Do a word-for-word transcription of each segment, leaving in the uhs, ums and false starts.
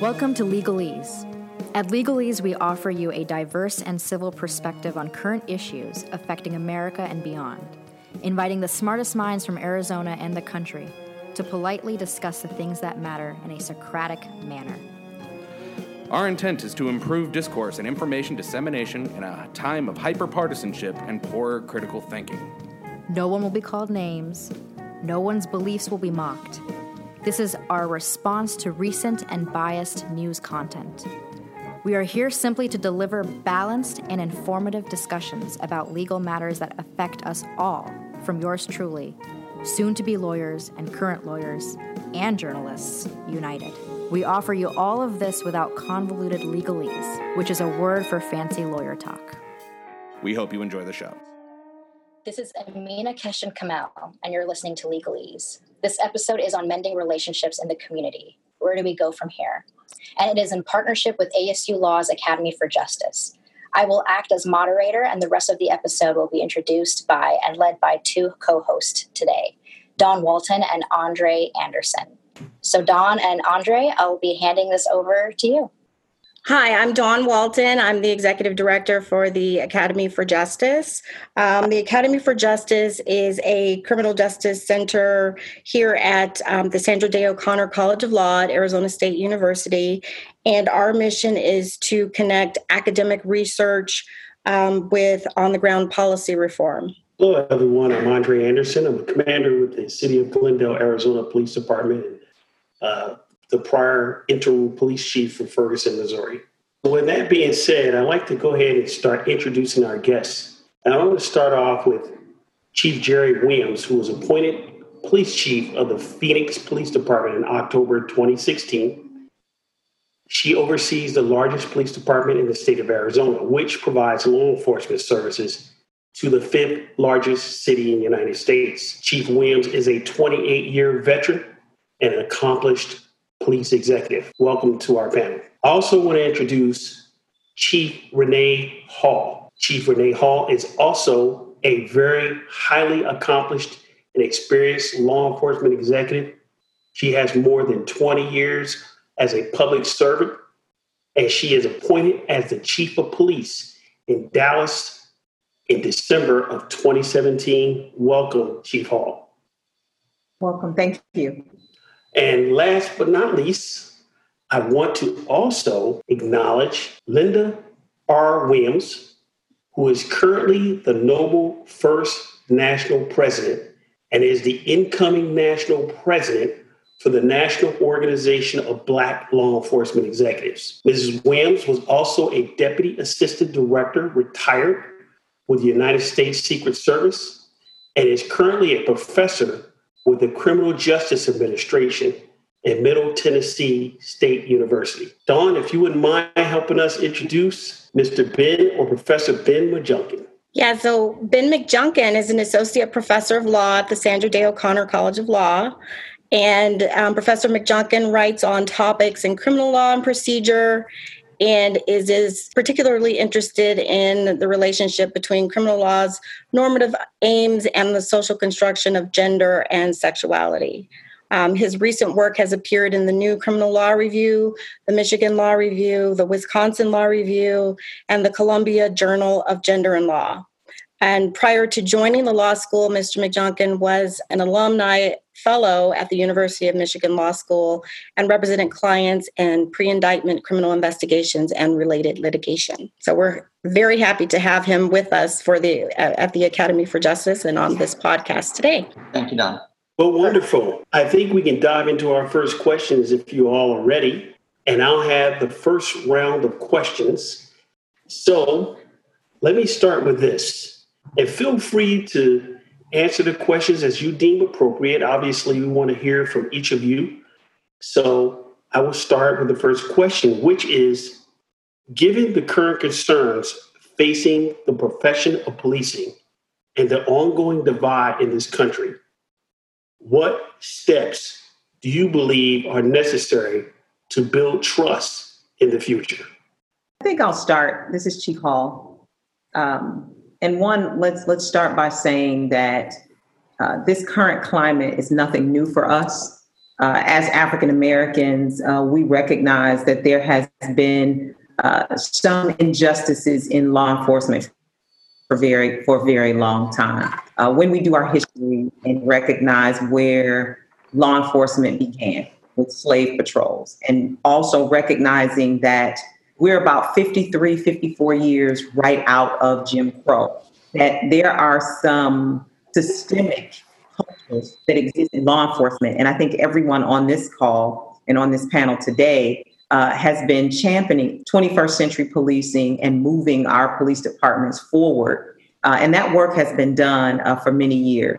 Welcome to LegalEase. At LegalEase, we offer you a diverse and civil perspective on current issues affecting America and beyond, inviting the smartest minds from Arizona and the country to politely discuss the things that matter in a Socratic manner. Our intent is to improve discourse and information dissemination in a time of hyper-partisanship and poor critical thinking. No one will be called names. No one's beliefs will be mocked. This is our response to recent and biased news content. We are here simply to deliver balanced and informative discussions about legal matters that affect us all, from yours truly, soon-to-be lawyers and current lawyers and journalists united. We offer you all of this without convoluted legalese, which is a word for fancy lawyer talk. We hope you enjoy the show. This is Amina Keshan Kamal, and you're listening to LegalEase. This episode is on mending relationships in the community. Where do we go from here? And it is in partnership with A S U Law's Academy for Justice. I will act as moderator, and the rest of the episode will be introduced by and led by two co-hosts today, Don Walton and Andre Anderson. So Don and Andre, I'll be handing this over to you. Hi, I'm Don Walton. I'm the Executive Director for the Academy for Justice. Um, the Academy for Justice is a criminal justice center here at um, the Sandra Day O'Connor College of Law at Arizona State University. And our mission is to connect academic research um, with on-the-ground policy reform. Hello, everyone. I'm Andre Anderson. I'm a commander with the City of Glendale, Arizona Police Department. Uh, the prior interim police chief from Ferguson, Missouri. With that being said, I'd like to go ahead and start introducing our guests. And I want to start off with Chief Jerry Williams, who was appointed police chief of the Phoenix Police Department in October twenty sixteen. She oversees the largest police department in the state of Arizona, which provides law enforcement services to the fifth largest city in the United States. Chief Williams is a twenty-eight-year veteran and an accomplished police executive. Welcome to our panel. I also want to introduce Chief Renee Hall. Chief Renee Hall is also a very highly accomplished and experienced law enforcement executive. She has more than twenty years as a public servant, and she is appointed as the chief of police in Dallas in December of twenty seventeen. Welcome, Chief Hall. Welcome. Thank you. And last but not least, I want to also acknowledge Linda R. Williams, who is currently the Noble First National President and is the incoming national president for the National Organization of Black Law Enforcement Executives. Missus Williams was also a Deputy Assistant Director, retired, with the United States Secret Service, and is currently a professor with the Criminal Justice Administration at Middle Tennessee State University. Dawn, if you wouldn't mind helping us introduce Mister Ben or Professor Ben McJunkin. Yeah, so Ben McJunkin is an associate professor of law at the Sandra Day O'Connor College of Law. And um, Professor McJunkin writes on topics in criminal law and procedure and is, is particularly interested in the relationship between criminal law's normative aims and the social construction of gender and sexuality. Um, his recent work has appeared in the New Criminal Law Review, the Michigan Law Review, the Wisconsin Law Review, and the Columbia Journal of Gender and Law. And prior to joining the law school, Mister McJunkin was an alumni fellow at the University of Michigan Law School and represented clients in pre-indictment criminal investigations and related litigation. So we're very happy to have him with us for the at the Academy for Justice and on this podcast today. Thank you, Don. Well, wonderful. I think we can dive into our first questions if you all are ready. And I'll have the first round of questions. So let me start with this. And feel free to answer the questions as you deem appropriate. Obviously, we want to hear from each of you. So I will start with the first question, which is, given the current concerns facing the profession of policing and the ongoing divide in this country, what steps do you believe are necessary to build trust in the future? I think I'll start. This is Chief Hall. Um, And one, let's let's start by saying that uh, this current climate is nothing new for us. uh, as African Americans, uh, we recognize that there has been uh, some injustices in law enforcement for very for a very long time. Uh, when we do our history and recognize where law enforcement began with slave patrols, and also recognizing that we're about fifty-three, fifty-four years right out of Jim Crow, that there are some systemic cultures that exist in law enforcement. And I think everyone on this call and on this panel today uh, has been championing twenty-first century policing and moving our police departments forward. Uh, and that work has been done uh, for many years.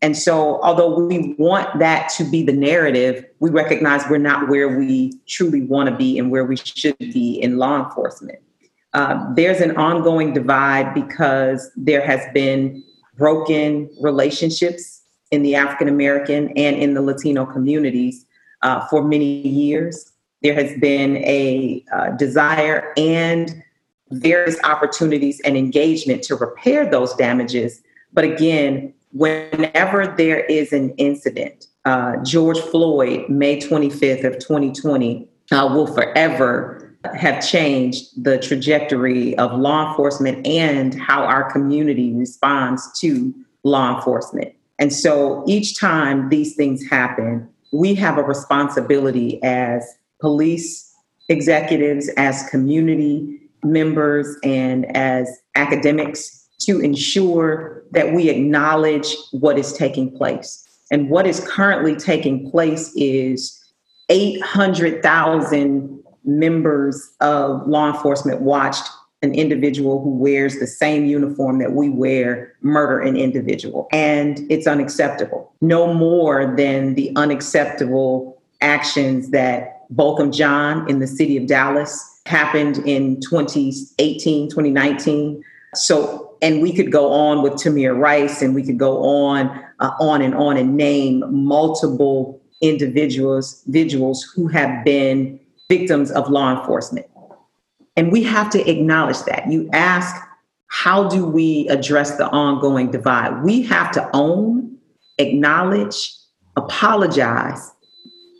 And so although we want that to be the narrative, we recognize we're not where we truly want to be and where we should be in law enforcement. Uh, there's an ongoing divide because there has been broken relationships in the African American and in the Latino communities uh, for many years. There has been a uh, desire and various opportunities and engagement to repair those damages. But again, whenever there is an incident, uh, George Floyd, May twenty-fifth of twenty twenty, uh, will forever have changed the trajectory of law enforcement and how our community responds to law enforcement. And so each time these things happen, we have a responsibility as police executives, as community members, and as academics to ensure that we acknowledge what is taking place. And what is currently taking place is eight hundred thousand members of law enforcement watched an individual who wears the same uniform that we wear murder an individual. And it's unacceptable. No more than the unacceptable actions that Bolcom John in the city of Dallas happened in twenty eighteen, twenty nineteen. So And we could go on with Tamir Rice, and we could go on, uh, on and on and name multiple individuals, individuals who have been victims of law enforcement. And we have to acknowledge that. You ask, how do we address the ongoing divide? We have to own, acknowledge, apologize,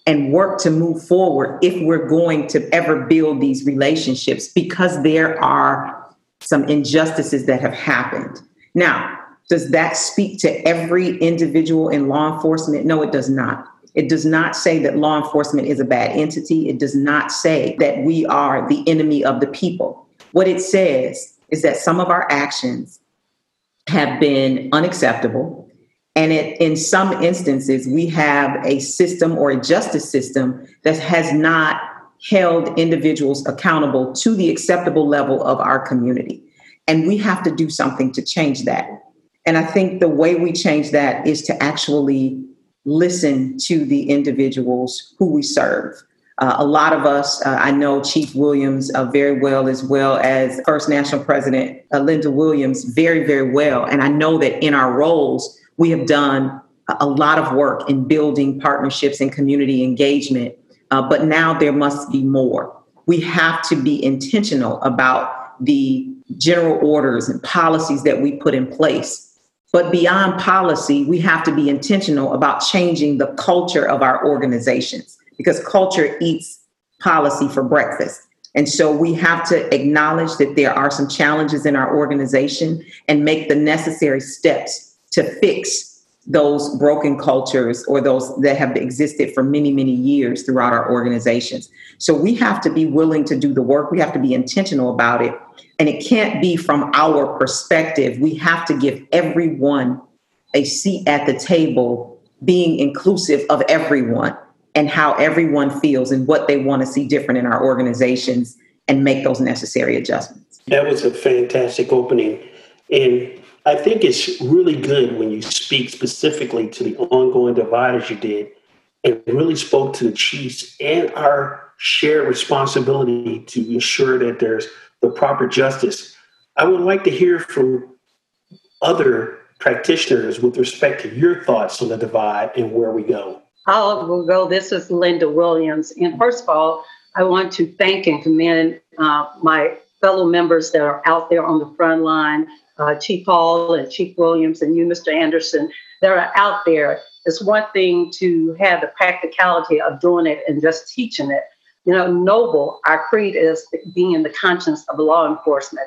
and work to move forward if we're going to ever build these relationships, because there are some injustices that have happened. Now, does that speak to every individual in law enforcement? No, it does not. It does not say that law enforcement is a bad entity. It does not say that we are the enemy of the people. What it says is that some of our actions have been unacceptable. And it, in some instances, we have a system or a justice system that has not held individuals accountable to the acceptable level of our community. And we have to do something to change that. And I think the way we change that is to actually listen to the individuals who we serve. Uh, a lot of us, uh, I know Chief Williams uh, very well, as well as First National President uh, Linda Williams very, very well. And I know that in our roles, we have done a lot of work in building partnerships and community engagement. Uh, but now there must be more. We have to be intentional about the general orders and policies that we put in place. But beyond policy, we have to be intentional about changing the culture of our organizations, because culture eats policy for breakfast. And so we have to acknowledge that there are some challenges in our organization and make the necessary steps to fix those broken cultures, or those that have existed for many, many years throughout our organizations. So we have to be willing to do the work. We have to be intentional about it. And it can't be from our perspective. We have to give everyone a seat at the table, being inclusive of everyone and how everyone feels and what they want to see different in our organizations, and make those necessary adjustments. That was a fantastic opening. And I think it's really good when you speak specifically to the ongoing divide, as you did, and really spoke to the Chiefs and our shared responsibility to ensure that there's the proper justice. I would like to hear from other practitioners with respect to your thoughts on the divide and where we go. How will go? This is Linda Williams. And first of all, I want to thank and commend uh, my fellow members that are out there on the front line, Uh, Chief Hall and Chief Williams and you, Mister Anderson, that are out there It's one thing to have the practicality of doing it and just teaching it. You know, Noble, our creed is being in the conscience of law enforcement.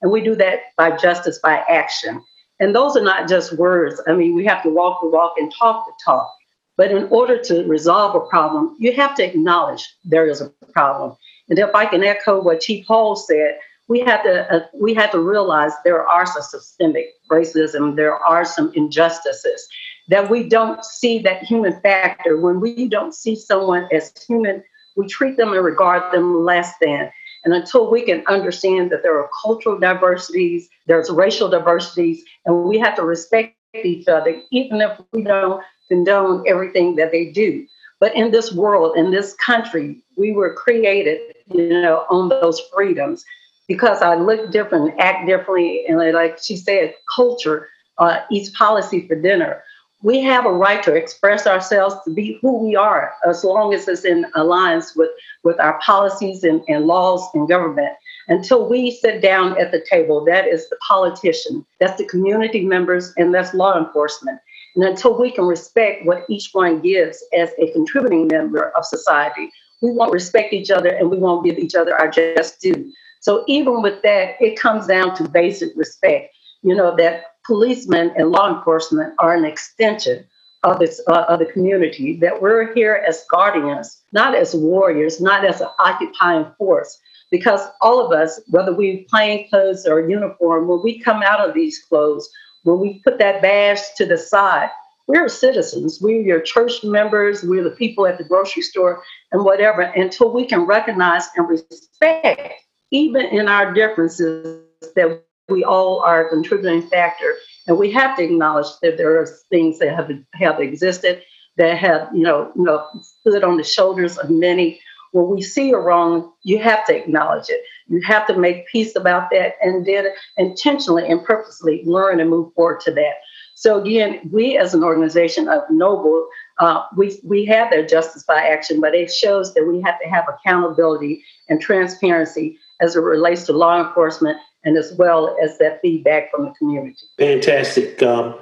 And we do that by justice, by action. And those are not just words. I mean, we have to walk the walk and talk the talk. But in order to resolve a problem, you have to acknowledge there is a problem. And if I can echo what Chief Hall said, we have to uh, we have to realize there are some systemic racism, there are some injustices, that we don't see that human factor. When we don't see someone as human, we treat them and regard them less than. And until we can understand that there are cultural diversities, there's racial diversities, and we have to respect each other, even if we don't condone everything that they do. But in this world, in this country, we were created, you know, on those freedoms. Because I look different, act differently, and like she said, culture uh, eats policy for dinner. We have a right to express ourselves, to be who we are, as long as it's in alliance with, with our policies and, and laws and government. Until we sit down at the table, that is the politician, that's the community members, and that's law enforcement. And until we can respect what each one gives as a contributing member of society, we won't respect each other and we won't give each other our just due. So even with that, it comes down to basic respect, you know, that policemen and law enforcement are an extension of, this, uh, of the community, that we're here as guardians, not as warriors, not as an occupying force, because all of us, whether we're plain clothes or uniform, when we come out of these clothes, when we put that badge to the side, we're citizens. We're your church members. We're the people at the grocery store and whatever, until we can recognize and respect, even in our differences, that we all are a contributing factor, and we have to acknowledge that there are things that have have existed that have you know you know stood on the shoulders of many. When we see a wrong, you have to acknowledge it. You have to make peace about that, and then intentionally and purposely learn and move forward to that. So again, we as an organization of Noble, uh, we we have that justice by action, but it shows that we have to have accountability and transparency as it relates to law enforcement, and as well as that feedback from the community. Fantastic. Um,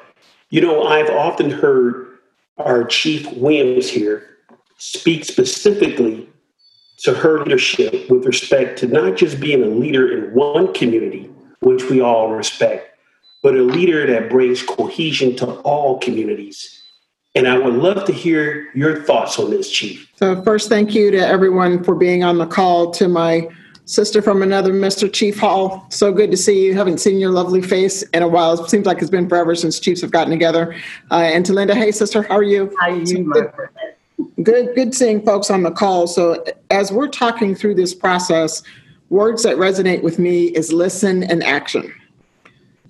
you know, I've often heard our Chief Williams here speak specifically to her leadership with respect to not just being a leader in one community, which we all respect, but a leader that brings cohesion to all communities. And I would love to hear your thoughts on this, Chief. So first, thank you to everyone for being on the call, to my sister from another Mister Chief Hall. So good to see you. Haven't seen your lovely face in a while. It seems like it's been forever since chiefs have gotten together. Uh, and to Linda, hey, sister, how are you? How are you, my friend? Good, good seeing folks on the call. So as we're talking through this process, words that resonate with me is listen and action.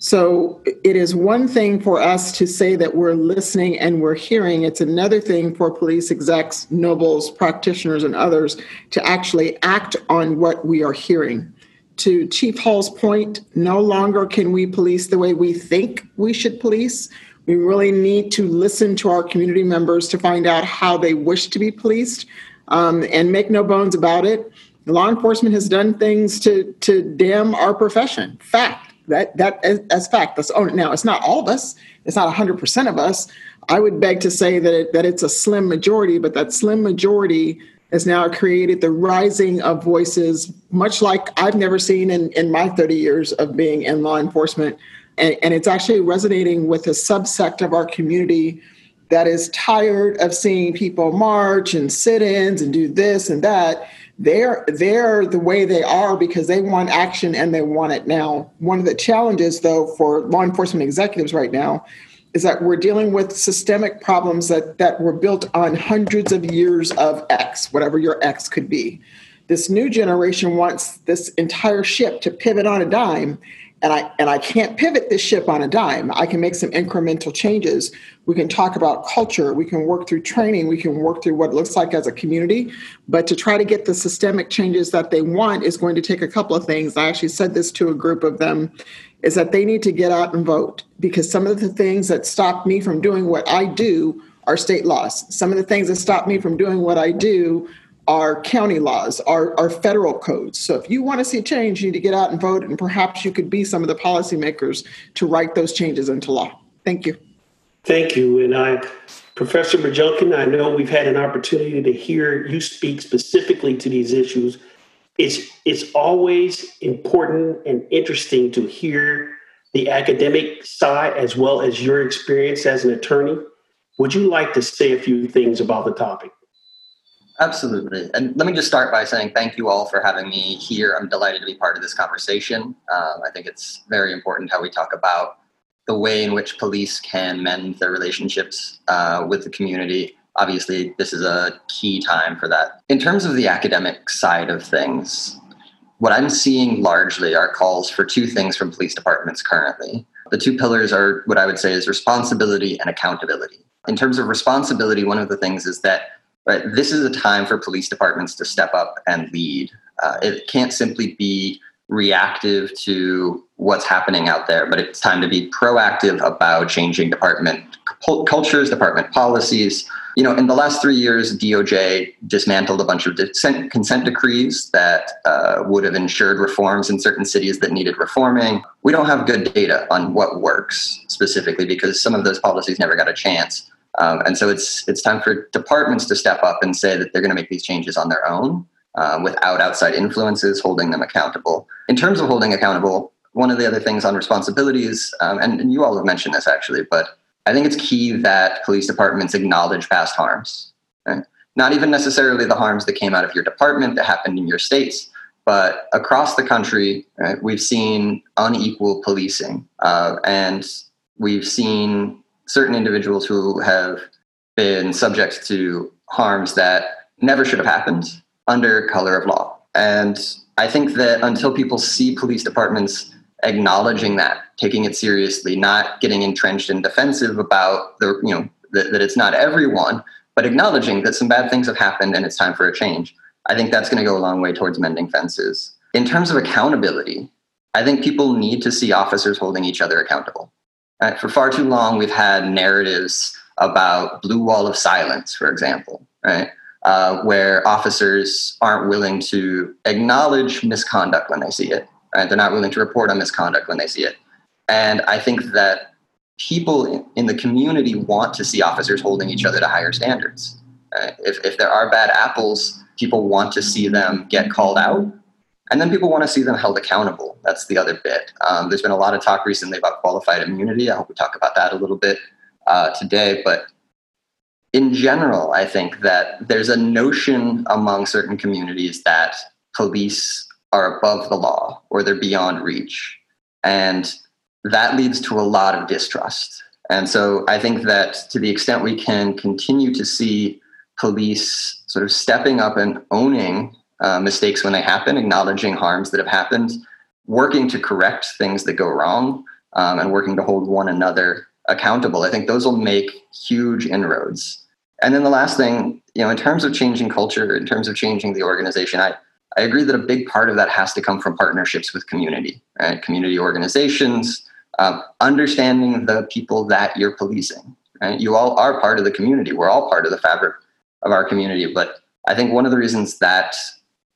So it is one thing for us to say that we're listening and we're hearing. It's another thing for police execs, Nobles, practitioners, and others to actually act on what we are hearing. To Chief Hall's point, no longer can we police the way we think we should police. We really need to listen to our community members to find out how they wish to be policed, um, and make no bones about it. Law enforcement has done things to, to damn our profession. Fact. That that as fact, that's own it. Now, it's not all of us. It's not one hundred percent of us. I would beg to say that it, that it's a slim majority, but that slim majority has now created the rising of voices, much like I've never seen in, in my thirty years of being in law enforcement. And, and it's actually resonating with a subsect of our community that is tired of seeing people march and sit-ins and do this and that. They're, they're the way they are because they want action and they want it now. One of the challenges, though, for law enforcement executives right now is that we're dealing with systemic problems that, that were built on hundreds of years of X, whatever your X could be. This new generation wants this entire ship to pivot on a dime, and I and I can't pivot this ship on a dime. I can make some incremental changes. We can talk about culture. We can work through training. We can work through what it looks like as a community. But to try to get the systemic changes that they want is going to take a couple of things. I actually said this to a group of them, is that they need to get out and vote, because some of the things that stop me from doing what I do are state laws. Some of the things that stop me from doing what I do our county laws, our, our federal codes. So if you want to see change, you need to get out and vote, and perhaps you could be some of the policymakers to write those changes into law. Thank you. Thank you. And I, Professor McJunkin, I know we've had an opportunity to hear you speak specifically to these issues. It's, it's always important and interesting to hear the academic side as well as your experience as an attorney. Would you like to say a few things about the topic? Absolutely. And let me just start by saying thank you all for having me here. I'm delighted to be part of this conversation. Um, I think it's very important how we talk about the way in which police can mend their relationships uh, with the community. Obviously, this is a key time for that. In terms of the academic side of things, what I'm seeing largely are calls for two things from police departments currently. The two pillars are what I would say is responsibility and accountability. In terms of responsibility, one of the things is that right, this is a time for police departments to step up and lead. Uh, it can't simply be reactive to what's happening out there, but it's time to be proactive about changing department cultures, department policies. You know, in the last three years, D O J dismantled a bunch of dissent, consent decrees that uh, would have ensured reforms in certain cities that needed reforming. We don't have good data on what works specifically because some of those policies never got a chance. Um, and so it's it's time for departments to step up and say that they're going to make these changes on their own uh, without outside influences holding them accountable. In terms of holding accountable, one of the other things on responsibilities, um, and, and you all have mentioned this actually, but I think it's key that police departments acknowledge past harms. Right? Not even necessarily the harms that came out of your department that happened in your states, but across the country, right, we've seen unequal policing uh, and we've seen certain individuals who have been subject to harms that never should have happened under color of law. And I think that until people see police departments acknowledging that, taking it seriously, not getting entrenched and defensive about the, you know, that, that it's not everyone, but acknowledging that some bad things have happened and it's time for a change. I think that's going to go a long way towards mending fences. In terms of accountability, I think people need to see officers holding each other accountable. Right, for far too long, we've had narratives about Blue Wall of Silence, for example, right? Uh, where officers aren't willing to acknowledge misconduct when they see it. Right? They're not willing to report on misconduct when they see it. And I think that people in, in the community want to see officers holding each other to higher standards. Right? If, if there are bad apples, people want to see them get called out. And then people want to see them held accountable. That's the other bit. Um, there's been a lot of talk recently about qualified immunity. I hope we talk about that a little bit uh, today. But in general, I think that there's a notion among certain communities that police are above the law or they're beyond reach. And that leads to a lot of distrust. And so I think that to the extent we can continue to see police sort of stepping up and owning Uh, mistakes when they happen, acknowledging harms that have happened, working to correct things that go wrong, um, and working to hold one another accountable. I think those will make huge inroads. And then the last thing, you know, in terms of changing culture, in terms of changing the organization, I, I agree that a big part of that has to come from partnerships with community, right? Community organizations, uh, understanding the people that you're policing, right? You all are part of the community. We're all part of the fabric of our community. But I think one of the reasons that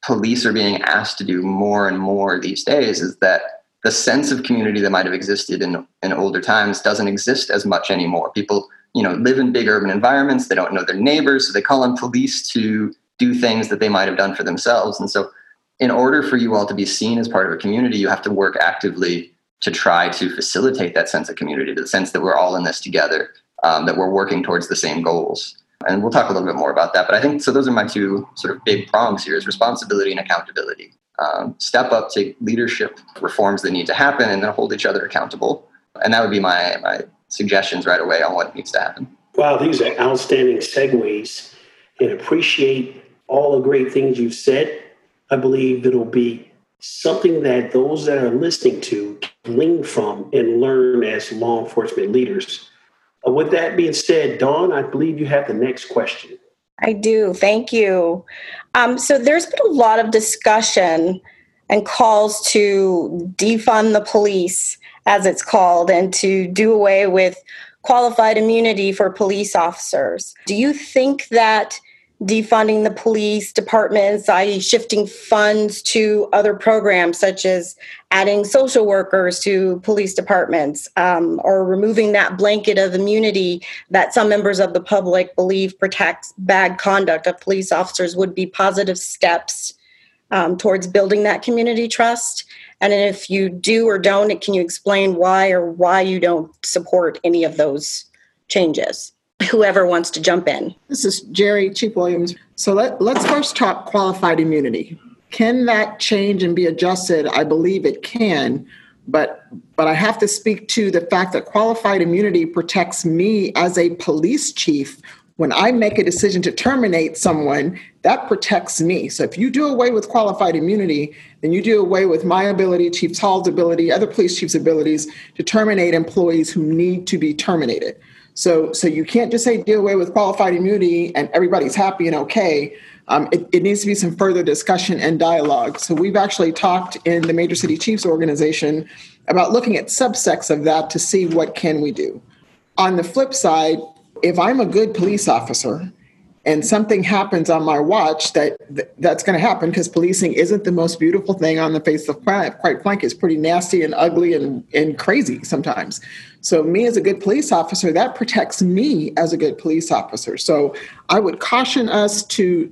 police are being asked to do more and more these days is that the sense of community that might have existed in, in older times doesn't exist as much anymore. People, you know, live in big urban environments. They don't know their neighbors. So they call on police to do things that they might have done for themselves. And so in order for you all to be seen as part of a community, you have to work actively to try to facilitate that sense of community, the sense that we're all in this together, um, that we're working towards the same goals. And we'll talk a little bit more about that. But I think, so those are my two sort of big prongs here is responsibility and accountability. Um, step up to leadership reforms that need to happen and then hold each other accountable. And that would be my, my suggestions right away on what needs to happen. Wow, these are outstanding segues, and appreciate all the great things you've said. I believe it'll be something that those that are listening to glean from and learn as law enforcement leaders. With that being said, Dawn, I believe you have the next question. I do. Thank you. Um, so there's been a lot of discussion and calls to defund the police, as it's called, and to do away with qualified immunity for police officers. Do you think that defunding the police departments, that is shifting funds to other programs, such as adding social workers to police departments, um, or removing that blanket of immunity that some members of the public believe protects bad conduct of police officers, would be positive steps um, towards building that community trust. And if you do or don't, can you explain why or why you don't support any of those changes? Whoever wants to jump in. This is Jerry, Chief Williams. So let, let's first talk qualified immunity. Can that change and be adjusted? I believe it can, but but I have to speak to the fact that qualified immunity protects me as a police chief. When I make a decision to terminate someone, that protects me. So if you do away with qualified immunity, then you do away with my ability, Chief Hall's ability, other police chiefs' abilities to terminate employees who need to be terminated. So so you can't just say do away with qualified immunity and everybody's happy and okay. Um, it, it needs to be some further discussion and dialogue. So we've actually talked in the Major City Chiefs organization about looking at subsects of that to see what can we do. On the flip side, if I'm a good police officer and something happens on my watch, that, that that's going to happen because policing isn't the most beautiful thing on the face of the planet. Quite frankly, it's pretty nasty and ugly and, and crazy sometimes. So me as a good police officer, that protects me as a good police officer. So I would caution us to,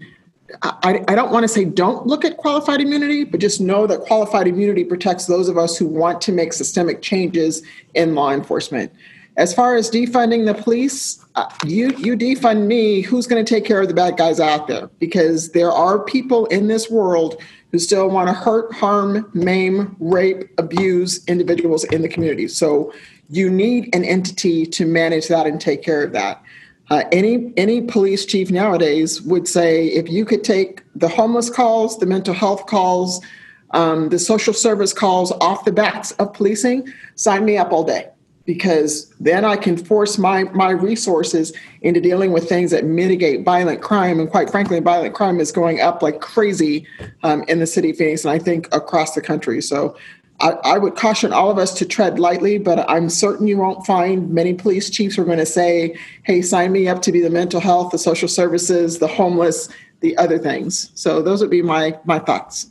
I, I don't want to say don't look at qualified immunity, but just know that qualified immunity protects those of us who want to make systemic changes in law enforcement. As far as defunding the police, uh, you, you defund me, who's going to take care of the bad guys out there? Because there are people in this world who still want to hurt, harm, maim, rape, abuse individuals in the community. So you need an entity to manage that and take care of that. Uh, any any police chief nowadays would say, if you could take the homeless calls, the mental health calls, um, the social service calls off the backs of policing, sign me up all day. Because then I can force my, my resources into dealing with things that mitigate violent crime. And quite frankly, violent crime is going up like crazy um, in the city of Phoenix, and I think across the country. So I, I would caution all of us to tread lightly, but I'm certain you won't find many police chiefs who are going to say, hey, sign me up to be the mental health, the social services, the homeless, the other things. So those would be my my thoughts.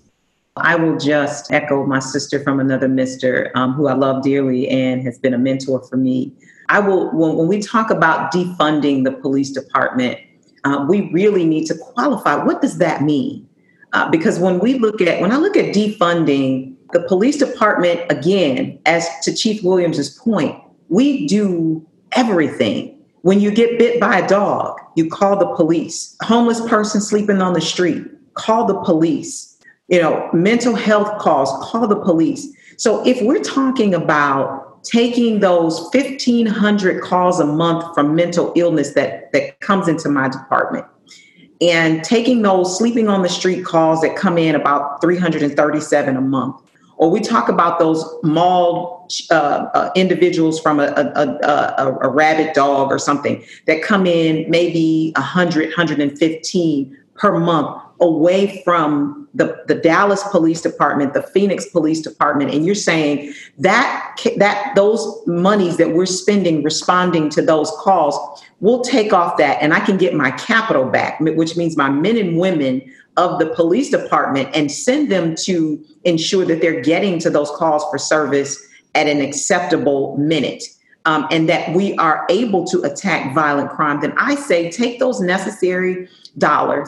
I will just echo my sister from another mister um, who I love dearly and has been a mentor for me. I will, when, when we talk about defunding the police department, uh, we really need to qualify. What does that mean? Uh, because when we look at, when I look at defunding the police department, again, as to Chief Williams's point, we do everything. When you get bit by a dog, you call the police. A homeless person sleeping on the street, call the police. You know, mental health calls, call the police. So if we're talking about taking those fifteen hundred calls a month from mental illness that, that comes into my department and taking those sleeping on the street calls that come in about three hundred thirty-seven a month, or we talk about those mauled uh, uh, individuals from a, a, a, a rabid dog or something that come in maybe one hundred, one hundred fifteen per month away from the, the Dallas Police Department, the Phoenix Police Department, and you're saying that that those monies that we're spending responding to those calls, we'll take off that and I can get my capital back, which means my men and women of the police department, and send them to ensure that they're getting to those calls for service at an acceptable minute. Um, and that we are able to attack violent crime, then I say take those necessary dollars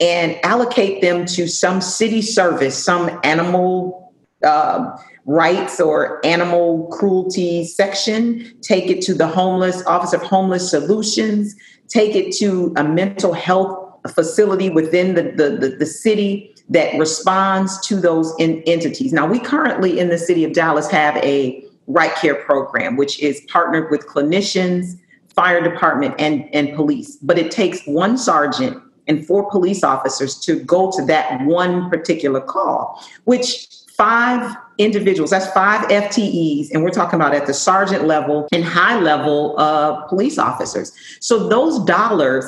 and allocate them to some city service, some animal uh, rights or animal cruelty section. Take it to the homeless, Office of Homeless Solutions. Take it to a mental health facility within the, the, the, the city that responds to those in- entities. Now, we currently in the city of Dallas have a Right Care program, which is partnered with clinicians, fire department, and, and police. But it takes one sergeant and four police officers to go to that one particular call, which five individuals, that's five F T Es, and we're talking about at the sergeant level and high level uh, police officers. So those dollars,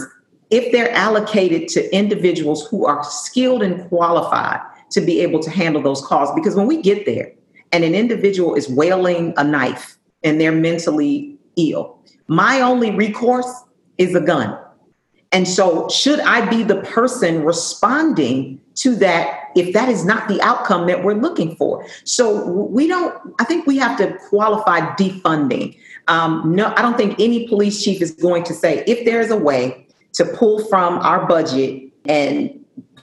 if they're allocated to individuals who are skilled and qualified to be able to handle those calls, because when we get there and an individual is wailing a knife and they're mentally ill, my only recourse is a gun. And so should I be the person responding to that if that is not the outcome that we're looking for? So we don't, I think we have to qualify defunding. Um, no, I don't think any police chief is going to say, if there's a way to pull from our budget and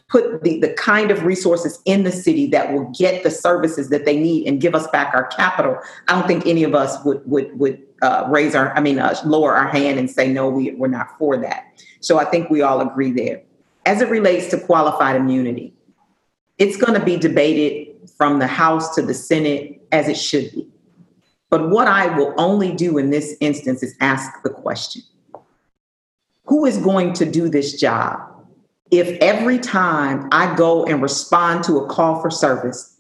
put the, the kind of resources in the city that will get the services that they need and give us back our capital, I don't think any of us would would would uh, raise our, I mean, uh, lower our hand and say, no, we, we're not for that. So I think we all agree there. As it relates to qualified immunity, it's going to be debated from the House to the Senate as it should be. But what I will only do in this instance is ask the question, who is going to do this job? If every time I go and respond to a call for service,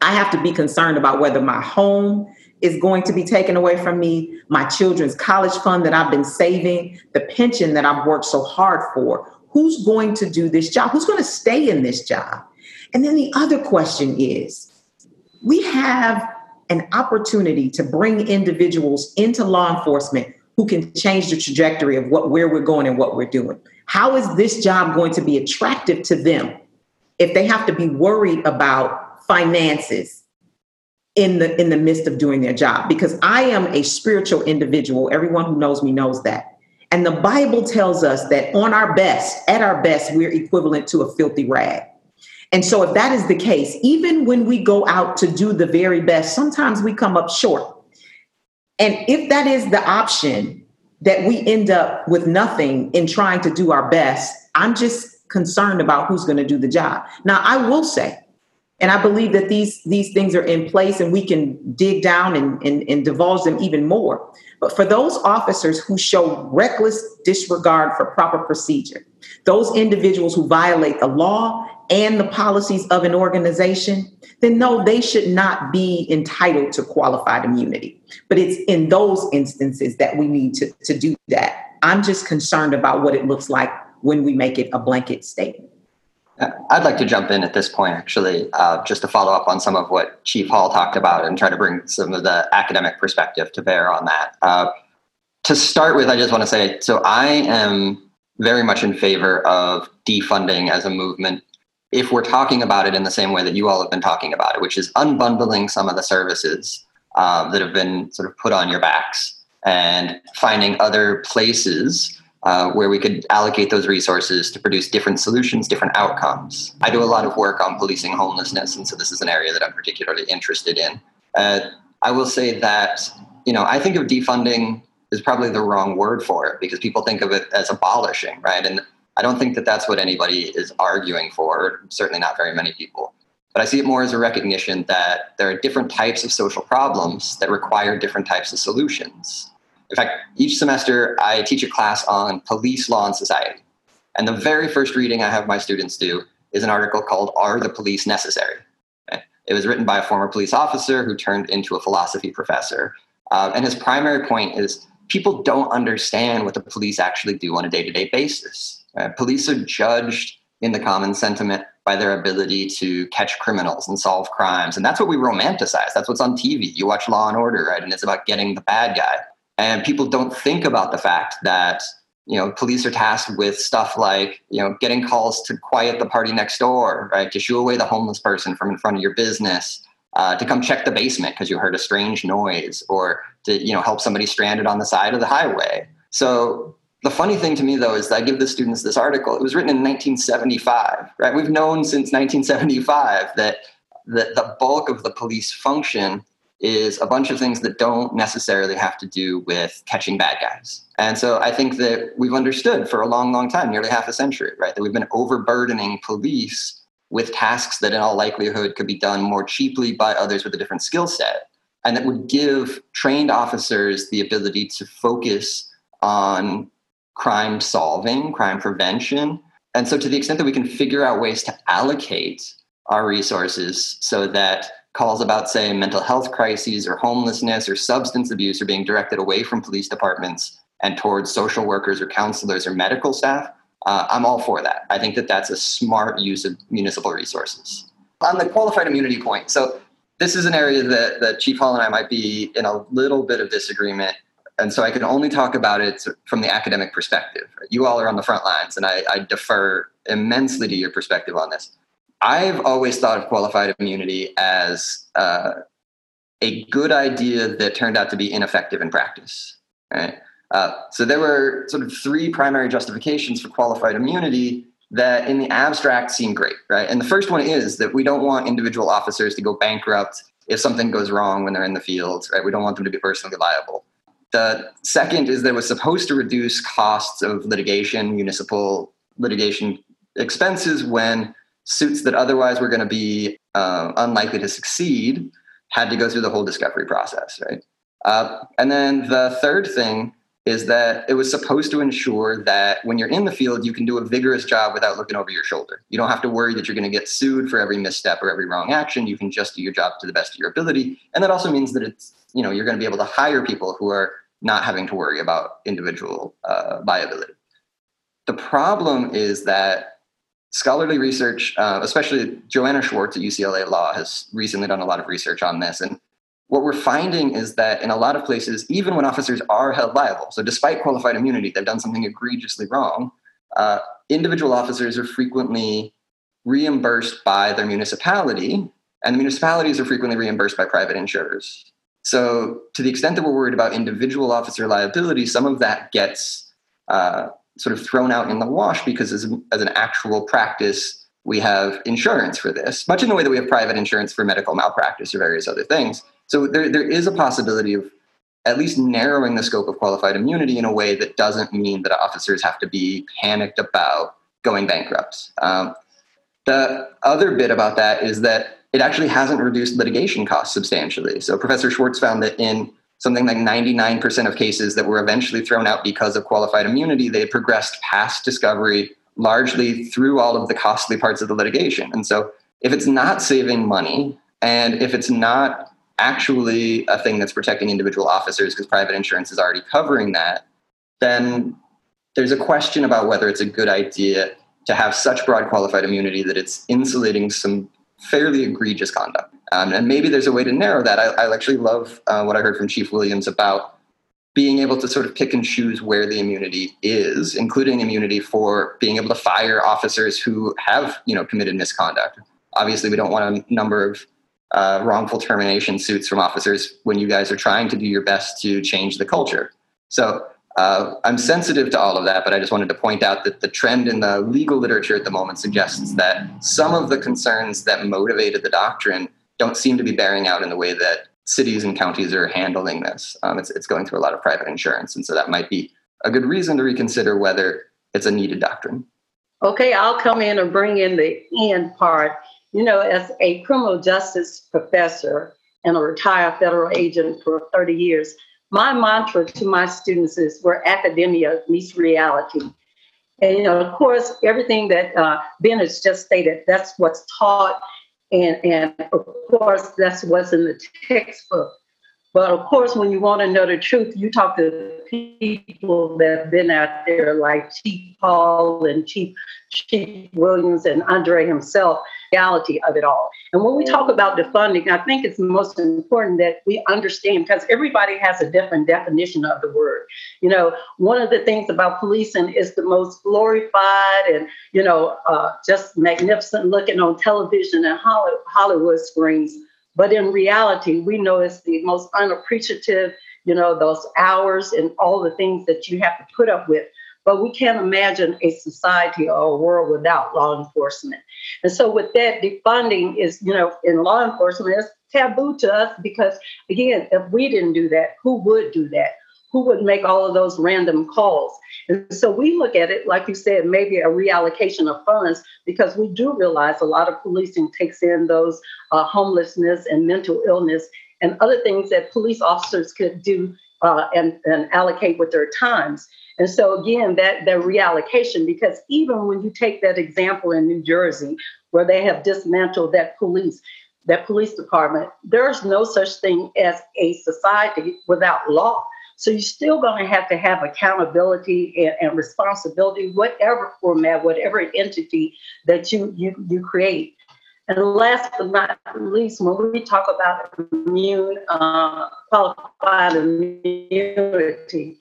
I have to be concerned about whether my home is going to be taken away from me, my children's college fund that I've been saving, the pension that I've worked so hard for, who's going to do this job? Who's going to stay in this job? And then the other question is, we have an opportunity to bring individuals into law enforcement who can change the trajectory of what, where we're going and what we're doing. How is this job going to be attractive to them if they have to be worried about finances in the, in the midst of doing their job? Because I am a spiritual individual. Everyone who knows me knows that. And the Bible tells us that on our best, at our best, we're equivalent to a filthy rag. And so if that is the case, even when we go out to do the very best, sometimes we come up short. And if that is the option, that we end up with nothing in trying to do our best, I'm just concerned about who's going to do the job. Now, I will say, and I believe that these, these things are in place and we can dig down and, and, and divulge them even more. But for those officers who show reckless disregard for proper procedure, those individuals who violate the law and the policies of an organization, then no, they should not be entitled to qualified immunity. But it's in those instances that we need to, to do that. I'm just concerned about what it looks like when we make it a blanket statement. I'd like to jump in at this point, actually, uh, just to follow up on some of what Chief Hall talked about and try to bring some of the academic perspective to bear on that. Uh, to start with, I just want to say, so I am very much in favor of defunding as a movement if we're talking about it in the same way that you all have been talking about it, which is unbundling some of the services uh, that have been sort of put on your backs and finding other places uh, where we could allocate those resources to produce different solutions, different outcomes. I do a lot of work on policing homelessness, and so this is an area that I'm particularly interested in. Uh, I will say that, you know, I think of defunding is probably the wrong word for it because people think of it as abolishing, right? And I don't think that that's what anybody is arguing for, certainly not very many people. But I see it more as a recognition that there are different types of social problems that require different types of solutions. In fact, each semester I teach a class on police law and society. And the very first reading I have my students do is an article called Are the Police Necessary? It was written by a former police officer who turned into a philosophy professor. Uh, and his primary point is people don't understand what the police actually do on a day-to-day basis. Uh, police are judged in the common sentiment by their ability to catch criminals and solve crimes. And that's what we romanticize. That's what's on T V. You watch Law and Order, right? And it's about getting the bad guy. And people don't think about the fact that, you know, police are tasked with stuff like, you know, getting calls to quiet the party next door, right? To shoo away the homeless person from in front of your business, uh, to come check the basement because you heard a strange noise, or to, you know, help somebody stranded on the side of the highway. So the funny thing to me, though, is that I give the students this article. It was written in nineteen seventy-five, right? We've known since nineteen seventy-five that the, the bulk of the police function is a bunch of things that don't necessarily have to do with catching bad guys. And so I think that we've understood for a long, long time, nearly half a century, right, that we've been overburdening police with tasks that in all likelihood could be done more cheaply by others with a different skill set, and that would give trained officers the ability to focus on crime solving, crime prevention. And so to the extent that we can figure out ways to allocate our resources so that calls about, say, mental health crises or homelessness or substance abuse are being directed away from police departments and towards social workers or counselors or medical staff, uh, I'm all for that. I think that that's a smart use of municipal resources. On the qualified immunity point, so this is an area that, that Chief Hall and I might be in a little bit of disagreement. And so I can only talk about it from the academic perspective. You all are on the front lines, and I, I defer immensely to your perspective on this. I've always thought of qualified immunity as uh, a good idea that turned out to be ineffective in practice. Right? Uh, so there were sort of three primary justifications for qualified immunity that in the abstract seem great. Right? And the first one is that we don't want individual officers to go bankrupt if something goes wrong when they're in the field. Right? We don't want them to be personally liable. The second is that it was supposed to reduce costs of litigation, municipal litigation expenses, when suits that otherwise were going to be uh, unlikely to succeed had to go through the whole discovery process, right? Uh, and then the third thing is that it was supposed to ensure that when you're in the field, you can do a vigorous job without looking over your shoulder. You don't have to worry that you're going to get sued for every misstep or every wrong action. You can just do your job to the best of your ability. And that also means that it's, you know, you're going to be able to hire people who are not having to worry about individual uh, liability. The problem is that scholarly research, uh, especially Joanna Schwartz at U C L A Law, has recently done a lot of research on this. And what we're finding is that in a lot of places, even when officers are held liable, so despite qualified immunity, they've done something egregiously wrong, uh, individual officers are frequently reimbursed by their municipality, and the municipalities are frequently reimbursed by private insurers. So to the extent that we're worried about individual officer liability, some of that gets uh sort of thrown out in the wash, because as, as an actual practice, we have insurance for this, much in the way that we have private insurance for medical malpractice or various other things. So there, there is a possibility of at least narrowing the scope of qualified immunity in a way that doesn't mean that officers have to be panicked about going bankrupt. Um, the other bit about that is that it actually hasn't reduced litigation costs substantially. So Professor Schwartz found that in something like ninety-nine percent of cases that were eventually thrown out because of qualified immunity, they progressed past discovery, largely through all of the costly parts of the litigation. And so if it's not saving money, and if it's not actually a thing that's protecting individual officers because private insurance is already covering that, then there's a question about whether it's a good idea to have such broad qualified immunity that it's insulating some fairly egregious conduct. Um, and maybe there's a way to narrow that. I, I actually love uh, what I heard from Chief Williams about being able to sort of pick and choose where the immunity is, including immunity for being able to fire officers who have, you know, committed misconduct. Obviously, we don't want a number of uh, wrongful termination suits from officers when you guys are trying to do your best to change the culture. So uh, I'm sensitive to all of that, but I just wanted to point out that the trend in the legal literature at the moment suggests that some of the concerns that motivated the doctrine don't seem to be bearing out in the way that cities and counties are handling this. Um, it's, it's going through a lot of private insurance. And so that might be a good reason to reconsider whether it's a needed doctrine. Okay, I'll come in and bring in the end part. You know, as a criminal justice professor and a retired federal agent for thirty years, my mantra to my students is where academia meets reality. And, you know, of course, everything that uh, Ben has just stated, that's what's taught. And, and of course, that's what's in the textbook. But of course, when you want to know the truth, you talk to people that have been out there, like Chief Hall and Chief, Chief Williams and Andre himself, the reality of it all. And when we talk about defunding, I think it's most important that we understand, because everybody has a different definition of the word. You know, one of the things about policing is the most glorified and, you know, uh, just magnificent looking on television and Hollywood screens. But in reality, we know it's the most unappreciative, you know, those hours and all the things that you have to put up with. But we can't imagine a society or a world without law enforcement. And so with that, defunding is, you know, in law enforcement, it's taboo to us because, again, if we didn't do that, who would do that? Who would make all of those random calls? And so we look at it, like you said, maybe a reallocation of funds, because we do realize a lot of policing takes in those uh, homelessness and mental illness and other things that police officers could do uh, and, and allocate with their times. And so, again, that, that reallocation, because even when you take that example in New Jersey, where they have dismantled that police, that police department, there's no such thing as a society without law. So you're still going to have to have accountability and, and responsibility, whatever format, whatever entity that you, you, you create. And last but not least, when we talk about immune, uh, qualified immunity,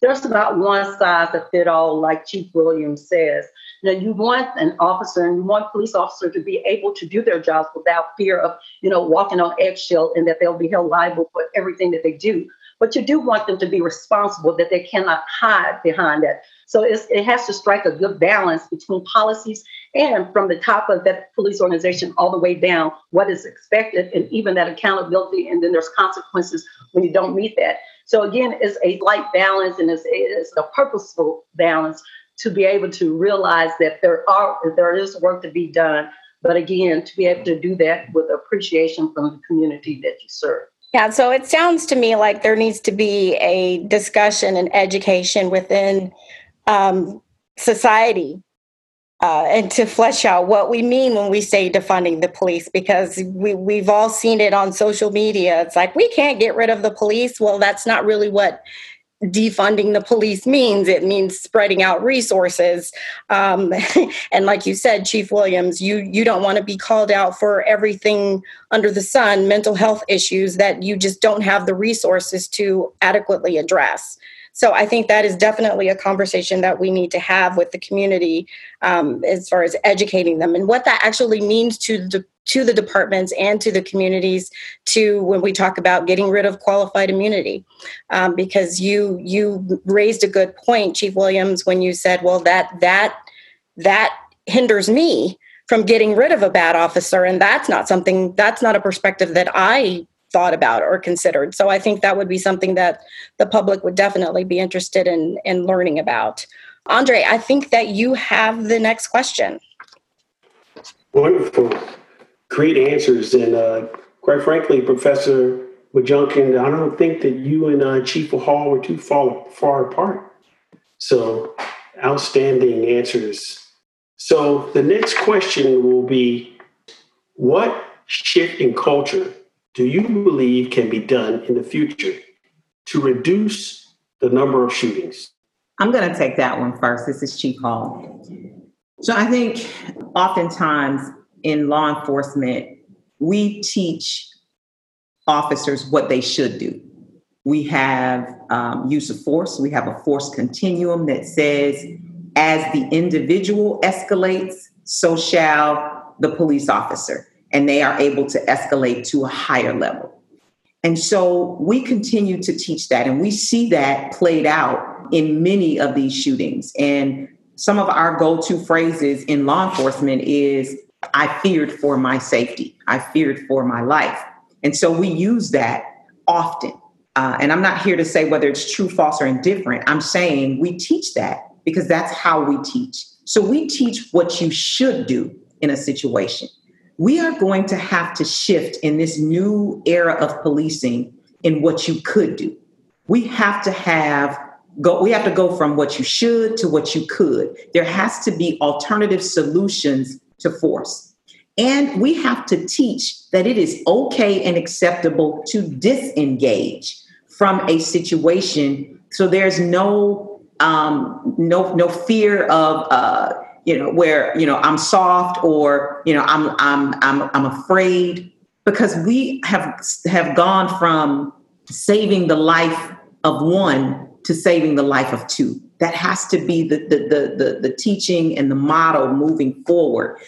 there's not one size that fit all, like Chief Williams says. Now, you want an officer and you want a police officer to be able to do their jobs without fear of, you know, walking on eggshell and that they'll be held liable for everything that they do. But you do want them to be responsible, that they cannot hide behind that. So it's, it has to strike a good balance between policies and from the top of that police organization all the way down, what is expected, and even that accountability. And then there's consequences when you don't meet that. So again, it's a light balance, and it's, it's a purposeful balance to be able to realize that there are there is work to be done. But again, to be able to do that with appreciation from the community that you serve. Yeah, so it sounds to me like there needs to be a discussion and education within um, society uh, and to flesh out what we mean when we say defunding the police, because we, we've all seen it on social media. It's like, we can't get rid of the police. Well, that's not really what defunding the police means. It means spreading out resources. Um, and like you said, Chief Williams, you, you don't want to be called out for everything under the sun, mental health issues that you just don't have the resources to adequately address. So I think that is definitely a conversation that we need to have with the community um, as far as educating them and what that actually means to the to the departments and to the communities to when we talk about getting rid of qualified immunity. Um, because you you raised a good point, Chief Williams, when you said, well, that that that hinders me from getting rid of a bad officer. And that's not something, that's not a perspective that I thought about or considered. So I think that would be something that the public would definitely be interested in, in learning about. Andre, I think that you have the next question. Wonderful. Great answers. And uh, quite frankly, Professor McJunkin, I don't think that you and uh, Chief Hall were too far, far apart. So outstanding answers. So the next question will be, what shift in culture do you believe can be done in the future to reduce the number of shootings? I'm going to take that one first. This is Chief Hall. So I think oftentimes in law enforcement, we teach officers what they should do. We have um, use of force. We have a force continuum that says, as the individual escalates, so shall the police officer. And they are able to escalate to a higher level. And so we continue to teach that. And we see that played out in many of these shootings. And some of our go-to phrases in law enforcement is, I feared for my safety. I feared for my life. And so we use that often. Uh, and I'm not here to say whether it's true, false, or indifferent. I'm saying we teach that because that's how we teach. So we teach what you should do in a situation. We are going to have to shift in this new era of policing in what you could do. We have to have go, we have to go from what you should to what you could. There has to be alternative solutions to force. And we have to teach that it is okay and acceptable to disengage from a situation. So there's no, um, no, no fear of, uh, you know, where, you know, I'm soft or, you know, I'm, I'm, I'm, I'm afraid, because we have, have gone from saving the life of one to saving the life of two. That has to be the, the, the, the, the teaching and the model moving forward.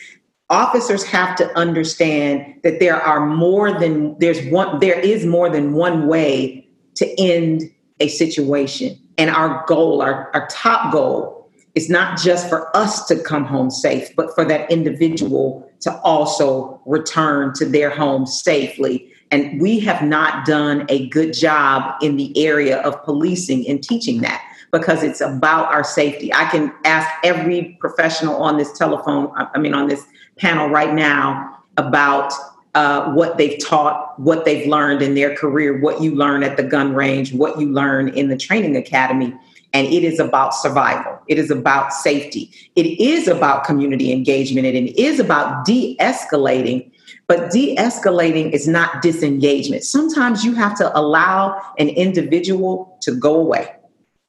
Officers have to understand that there are more than there's one, there is more than one way to end a situation. And our goal, our, our top goal, it's not just for us to come home safe, but for that individual to also return to their home safely. And we have not done a good job in the area of policing and teaching that, because it's about our safety. I can ask every professional on this telephone, I mean, on this panel right now about uh, what they've taught, what they've learned in their career, what you learn at the gun range, what you learn in the training academy. And it is about survival. It is about safety. It is about community engagement. And it is about de-escalating. But de-escalating is not disengagement. Sometimes you have to allow an individual to go away.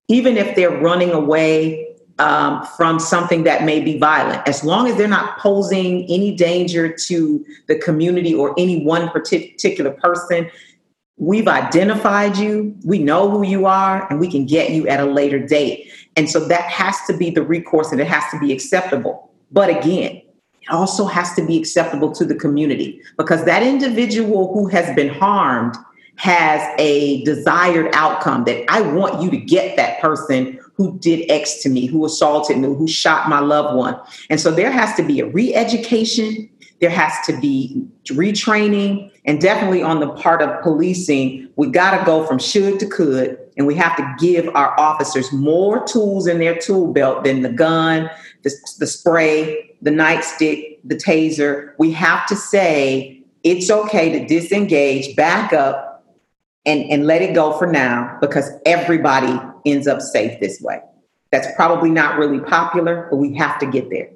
Even if they're running away um, from something that may be violent, as long as they're not posing any danger to the community or any one particular person. We've identified you, we know who you are, and we can get you at a later date. And so that has to be the recourse, and it has to be acceptable. But again, it also has to be acceptable to the community, because that individual who has been harmed has a desired outcome, that I want you to get that person who did X to me, who assaulted me, who shot my loved one. And so there has to be a re-education, there has to be retraining, and definitely on the part of policing, we got to go from should to could, and we have to give our officers more tools in their tool belt than the gun, the, the spray, the nightstick, the taser. We have to say it's okay to disengage, back up, and, and let it go for now, because everybody ends up safe this way. That's probably not really popular, but we have to get there.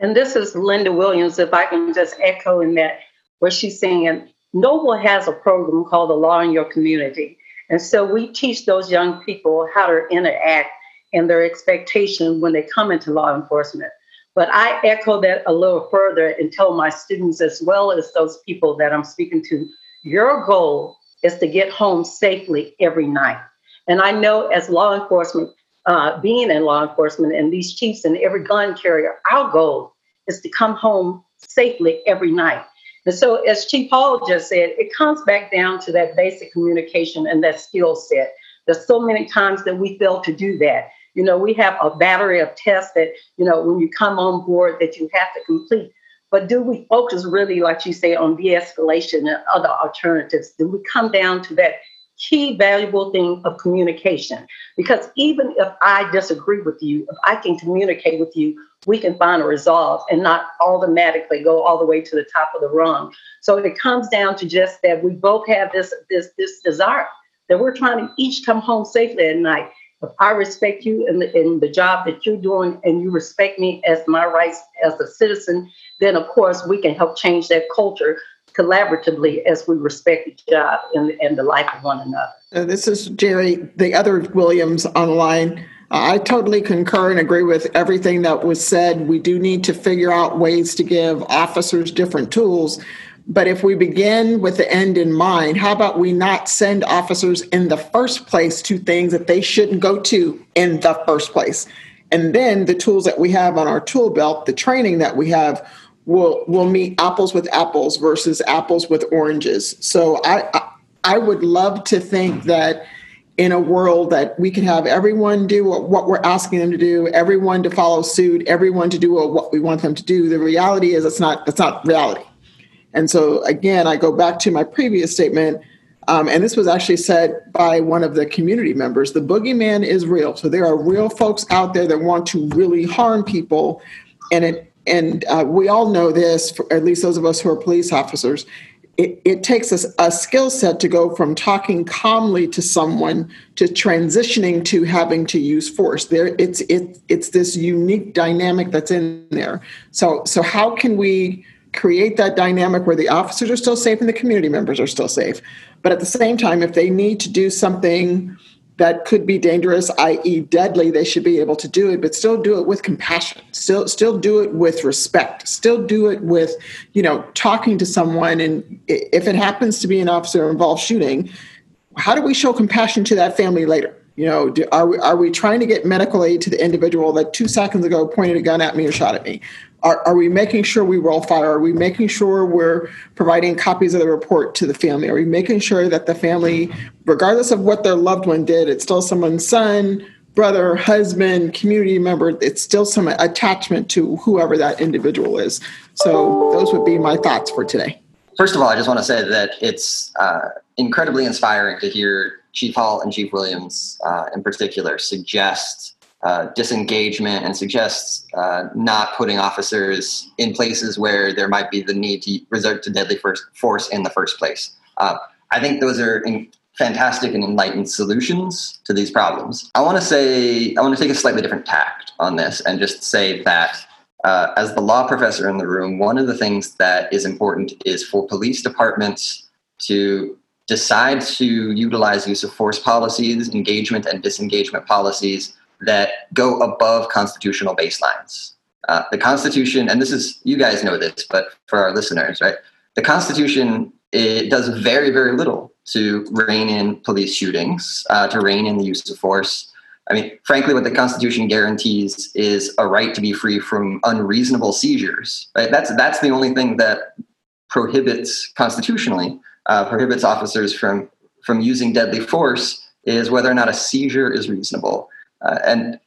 And this is Linda Williams, if I can just echo in that, where she's saying, Noble has a program called The Law in Your Community. And so we teach those young people how to interact and their expectation when they come into law enforcement. But I echo that a little further and tell my students, as well as those people that I'm speaking to, your goal is to get home safely every night. And I know as law enforcement, Uh, being in law enforcement and these chiefs and every gun carrier, our goal is to come home safely every night. And so, as Chief Hall just said, it comes back down to that basic communication and that skill set. There's so many times that we fail to do that. You know, we have a battery of tests that, you know, when you come on board that you have to complete. But do we focus really, like you say, on de-escalation and other alternatives? Do we come down to that key valuable thing of communication? Because even if I disagree with you, if I can communicate with you, we can find a resolve and not automatically go all the way to the top of the rung. So it comes down to just that we both have this this this desire that we're trying to each come home safely at night. If I respect you in the, in the job that you're doing, and you respect me as my rights as a citizen, then of course we can help change that culture collaboratively as we respect each other and, and the life of one another. Uh, this is Jerry, the other Williams online. Uh, I totally concur and agree with everything that was said. We do need to figure out ways to give officers different tools. But if we begin with the end in mind, how about we not send officers in the first place to things that they shouldn't go to in the first place? And then the tools that we have on our tool belt, the training that we have, We'll, we'll meet apples with apples versus apples with oranges. So I, I I would love to think that in a world that we can have everyone do what, what we're asking them to do, everyone to follow suit, everyone to do what we want them to do. The reality is it's not, it's not reality. And so, again, I go back to my previous statement, um, and this was actually said by one of the community members. The boogeyman is real. So there are real folks out there that want to really harm people, and it And uh, we all know this, for at least those of us who are police officers, it, it takes us a, a skill set to go from talking calmly to someone to transitioning to having to use force. There, it's it, it's this unique dynamic that's in there. So so how can we create that dynamic where the officers are still safe and the community members are still safe? But at the same time, if they need to do something that could be dangerous, that is deadly, they should be able to do it, but still do it with compassion, still still do it with respect, still do it with, you know, talking to someone. And if it happens to be an officer involved shooting, how do we show compassion to that family later? You know, do, are we, are we trying to get medical aid to the individual that two seconds ago pointed a gun at me or shot at me? Are, are we making sure we roll fire? Are we making sure we're providing copies of the report to the family? Are we making sure that the family, regardless of what their loved one did, it's still someone's son, brother, husband, community member, it's still some attachment to whoever that individual is? So those would be my thoughts for today. First of all, I just want to say that it's uh, incredibly inspiring to hear Chief Hall and Chief Williams uh, in particular suggest uh, disengagement and suggest uh, not putting officers in places where there might be the need to resort to deadly first force in the first place. Uh, I think those are in- fantastic and enlightened solutions to these problems. I want to say, I want to take a slightly different tact on this and just say that uh, as the law professor in the room, one of the things that is important is for police departments to decide to utilize use of force policies, engagement and disengagement policies that go above constitutional baselines. Uh, the Constitution, and this is, you guys know this, but for our listeners, right? The Constitution, it does very, very little to rein in police shootings, uh, to rein in the use of force. I mean, frankly, what the Constitution guarantees is a right to be free from unreasonable seizures, right? That's that's the only thing that prohibits constitutionally, uh, prohibits officers from, from using deadly force, is whether or not a seizure is reasonable. Uh, and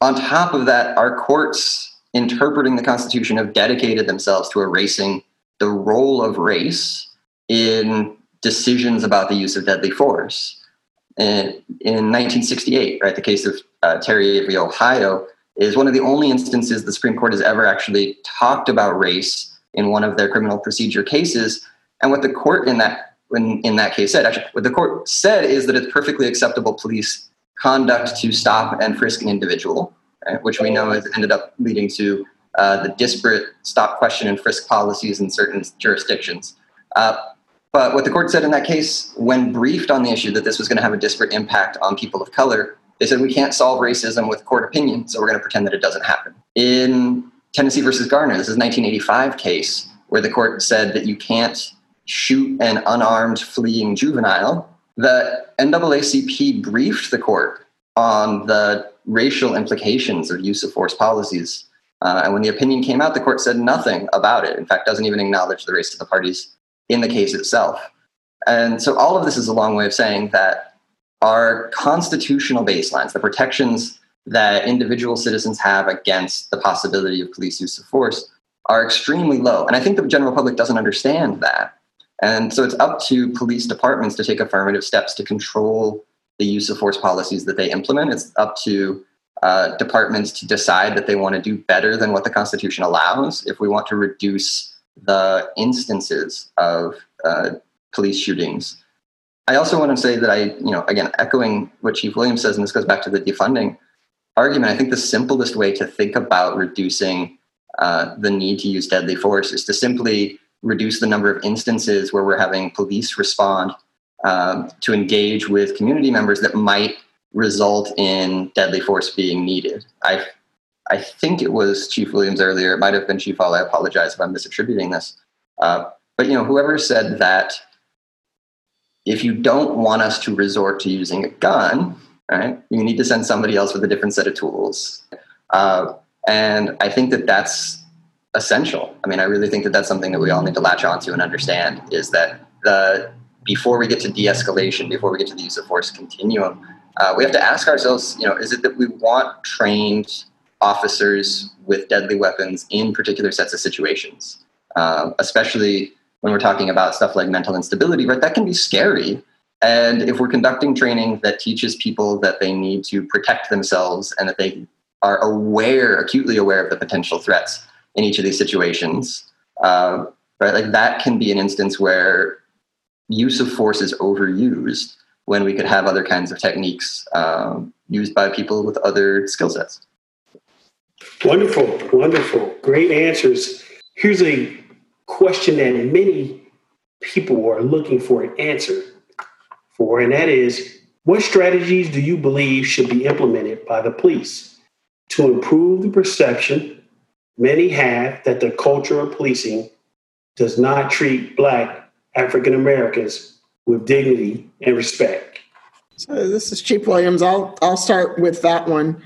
on top of that, our courts interpreting the Constitution have dedicated themselves to erasing the role of race in decisions about the use of deadly force. And in nineteen sixty-eight, right, the case of uh, Terry v. Ohio is one of the only instances the Supreme Court has ever actually talked about race in one of their criminal procedure cases. And what the court in that in, in that case said, actually, what the court said is that it's perfectly acceptable police conduct to stop and frisk an individual, right, which we know has ended up leading to uh, the disparate stop, question, and frisk policies in certain jurisdictions. Uh, But what the court said in that case, when briefed on the issue that this was going to have a disparate impact on people of color, they said, we can't solve racism with court opinion, so we're going to pretend that it doesn't happen. In Tennessee versus Garner, this is a nineteen eighty-five case where the court said that you can't shoot an unarmed fleeing juvenile. The N double A C P briefed the court on the racial implications of use of force policies. Uh, and when the opinion came out, the court said nothing about it. In fact, doesn't even acknowledge the race of the parties in the case itself. And so all of this is a long way of saying that our constitutional baselines, the protections that individual citizens have against the possibility of police use of force, are extremely low. And I think the general public doesn't understand that. And so it's up to police departments to take affirmative steps to control the use of force policies that they implement. It's up to uh, departments to decide that they want to do better than what the Constitution allows if we want to reduce the instances of uh, police shootings. I also want to say that I, you know, again, echoing what Chief Williams says, and this goes back to the defunding argument, I think the simplest way to think about reducing uh, the need to use deadly force is to simply reduce the number of instances where we're having police respond um, to engage with community members that might result in deadly force being needed. I've I think it was Chief Williams earlier. It might have been Chief Hall. I apologize if I'm misattributing this. Uh, but, you know, whoever said that if you don't want us to resort to using a gun, right, you need to send somebody else with a different set of tools. Uh, and I think that that's essential. I mean, I really think that that's something that we all need to latch onto and understand, is that the before we get to de-escalation, before we get to the use of force continuum, uh, we have to ask ourselves, you know, is it that we want trained officers with deadly weapons in particular sets of situations, uh, especially when we're talking about stuff like mental instability, right? That can be scary. And if we're conducting training that teaches people that they need to protect themselves and that they are aware, acutely aware of the potential threats in each of these situations, uh, right? Like that can be an instance where use of force is overused when we could have other kinds of techniques um, used by people with other skill sets. Wonderful, wonderful. Great answers. Here's a question that many people are looking for an answer for, and that is, what strategies do you believe should be implemented by the police to improve the perception many have that the culture of policing does not treat Black African Americans with dignity and respect? So this is Chief Williams. I'll, I'll start with that one.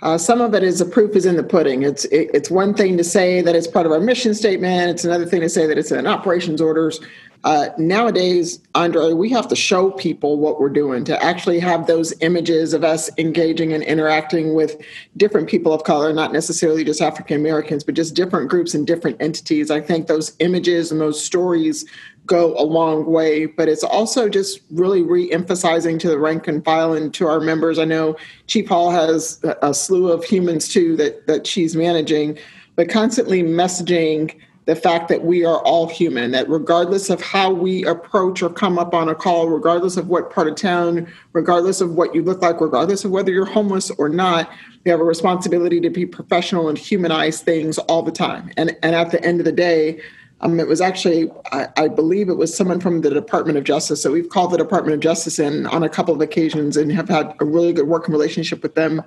Uh, some of it is the proof is in the pudding. It's it, it's one thing to say that it's part of our mission statement. It's another thing to say that it's in operations orders. Uh, nowadays, Andre, we have to show people what we're doing, to actually have those images of us engaging and interacting with different people of color, not necessarily just African Americans, but just different groups and different entities. I think those images and those stories go a long way, but it's also just really re-emphasizing to the rank and file and to our members. I know Chief Hall has a slew of humans too that, that she's managing, but constantly messaging the fact that we are all human, that regardless of how we approach or come up on a call, regardless of what part of town, regardless of what you look like, regardless of whether you're homeless or not, we have a responsibility to be professional and humanize things all the time. And, and at the end of the day, Um, it was actually, I, I believe it was someone from the Department of Justice. So we've called the Department of Justice in on a couple of occasions and have had a really good working relationship with them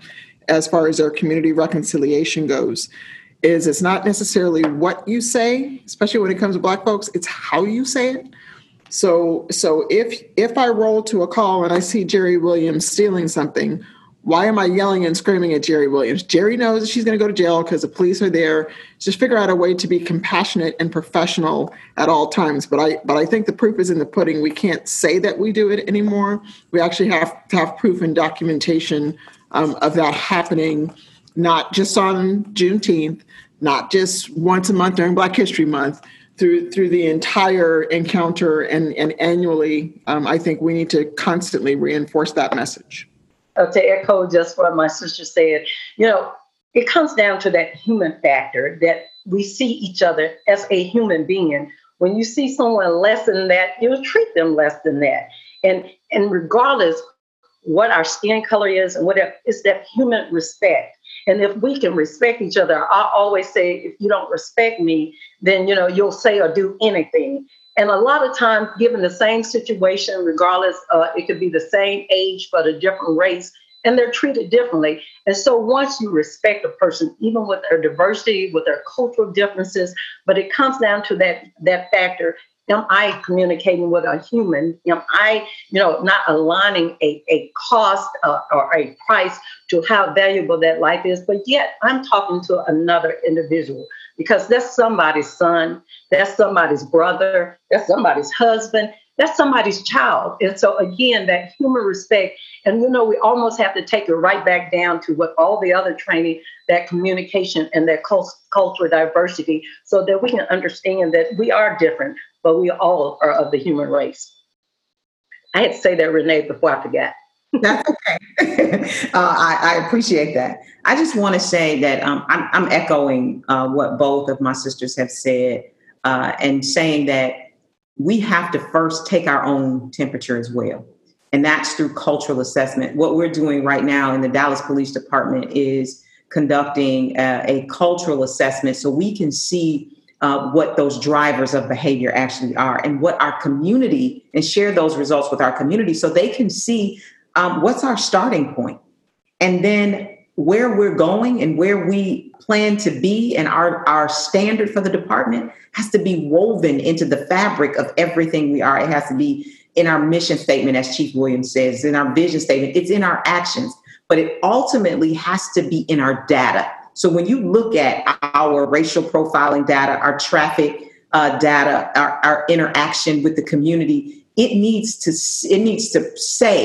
as far as their community reconciliation goes. Is it's not necessarily what you say, especially when it comes to Black folks, it's how you say it. So so if if I roll to a call and I see Jerry Williams stealing something, why am I yelling and screaming at Jerry Williams? Jerry knows she's going to go to jail because the police are there. Just figure out a way to be compassionate and professional at all times. But I but I think the proof is in the pudding. We can't say that we do it anymore. We actually have to have proof and documentation um, of that happening, not just on Juneteenth, not just once a month during Black History Month, through through the entire encounter and, and annually. Um, I think we need to constantly reinforce that message. Uh, to echo just what my sister said, you know, it comes down to that human factor, that we see each other as a human being. When you see someone less than that, you'll treat them less than that. And and regardless what our skin color is and whatever, it's that human respect. And if we can respect each other, I always say, if you don't respect me, then, you know, you'll say or do anything. And a lot of times, given the same situation, regardless, uh, it could be the same age, but a different race, and they're treated differently. And so once you respect a person, even with their diversity, with their cultural differences, but it comes down to that, that factor. Am I communicating with a human? Am I, you know, not aligning a, a cost uh, or a price to how valuable that life is? But yet I'm talking to another individual, because that's somebody's son, that's somebody's brother, that's somebody's husband, that's somebody's child. And so, again, that human respect. And, you know, we almost have to take it right back down to what all the other training, that communication and that cultural diversity, so that we can understand that we are different, but we all are of the human race. I had to say that, Renee, before I forgot. That's okay. uh, I, I appreciate that. I just want to say that um, I'm, I'm echoing uh, what both of my sisters have said, uh, and saying that we have to first take our own temperature as well. And that's through cultural assessment. What we're doing right now in the Dallas Police Department is conducting uh, a cultural assessment so we can see Uh, what those drivers of behavior actually are, and what our community, and share those results with our community so they can see um, what's our starting point, and then where we're going and where we plan to be, and our, our standard for the department has to be woven into the fabric of everything we are. It has to be in our mission statement, as Chief Williams says, in our vision statement, it's in our actions, but it ultimately has to be in our data. So when you look at our racial profiling data, our traffic uh, data, our, our interaction with the community, it needs to it needs to say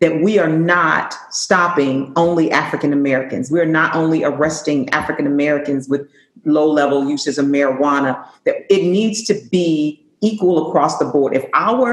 that we are not stopping only African Americans. We are not only arresting African Americans with low-level uses of marijuana. That it needs to be equal across the board. If our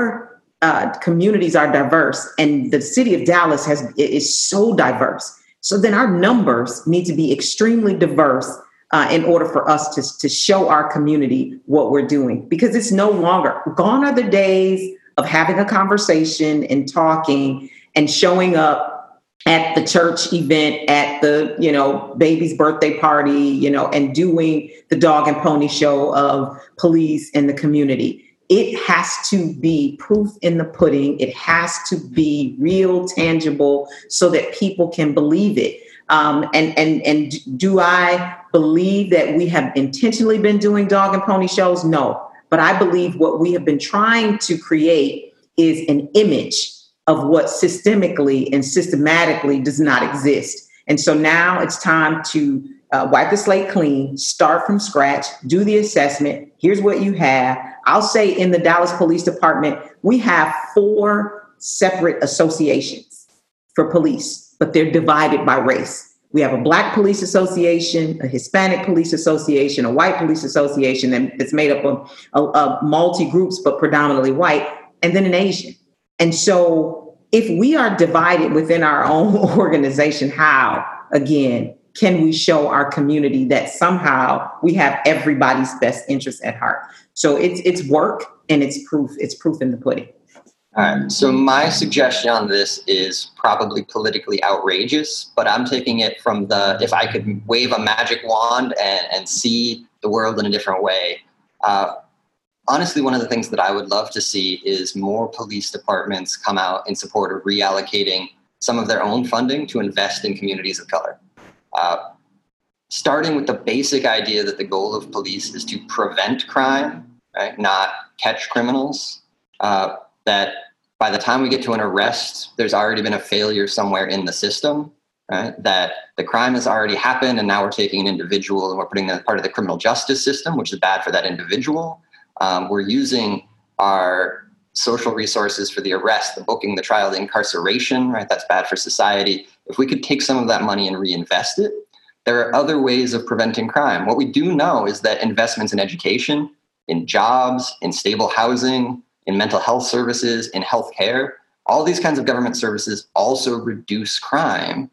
uh, communities are diverse, and the city of Dallas has is so diverse, so then our numbers need to be extremely diverse uh, in order for us to, to show our community what we're doing, because it's no longer, gone are the days of having a conversation and talking and showing up at the church event, at the, you know, baby's birthday party, you know, and doing the dog and pony show of police and the community. It has to be proof in the pudding. It has to be real, tangible, so that people can believe it. Um, and and and do I believe that we have intentionally been doing dog and pony shows? No. But I believe what we have been trying to create is an image of what systemically and systematically does not exist. And so now it's time to uh, wipe the slate clean, start from scratch, do the assessment. Here's what you have. I'll say in the Dallas Police Department, we have four separate associations for police, but they're divided by race. We have a Black Police Association, a Hispanic Police Association, a White Police Association, and it's made up of, of, of multi-groups, but predominantly white, and then an Asian. And so if we are divided within our own organization, how, again, can we show our community that somehow we have everybody's best interests at heart? So it's it's work, and it's proof. It's proof in the pudding. All right. So my suggestion on this is probably politically outrageous, but I'm taking it from the, if I could wave a magic wand and, and see the world in a different way. Uh, honestly, one of the things that I would love to see is more police departments come out in support of reallocating some of their own funding to invest in communities of color. Uh, starting with the basic idea that the goal of police is to prevent crime, right, not catch criminals, uh, that by the time we get to an arrest, there's already been a failure somewhere in the system, right, that the crime has already happened and now we're taking an individual and we're putting them part of the criminal justice system, which is bad for that individual. Um, we're using our social resources for the arrest, the booking, the trial, the incarceration, right? That's bad for society. If we could take some of that money and reinvest it, there are other ways of preventing crime. What we do know is that investments in education, in jobs, in stable housing, in mental health services, in healthcare, all these kinds of government services also reduce crime.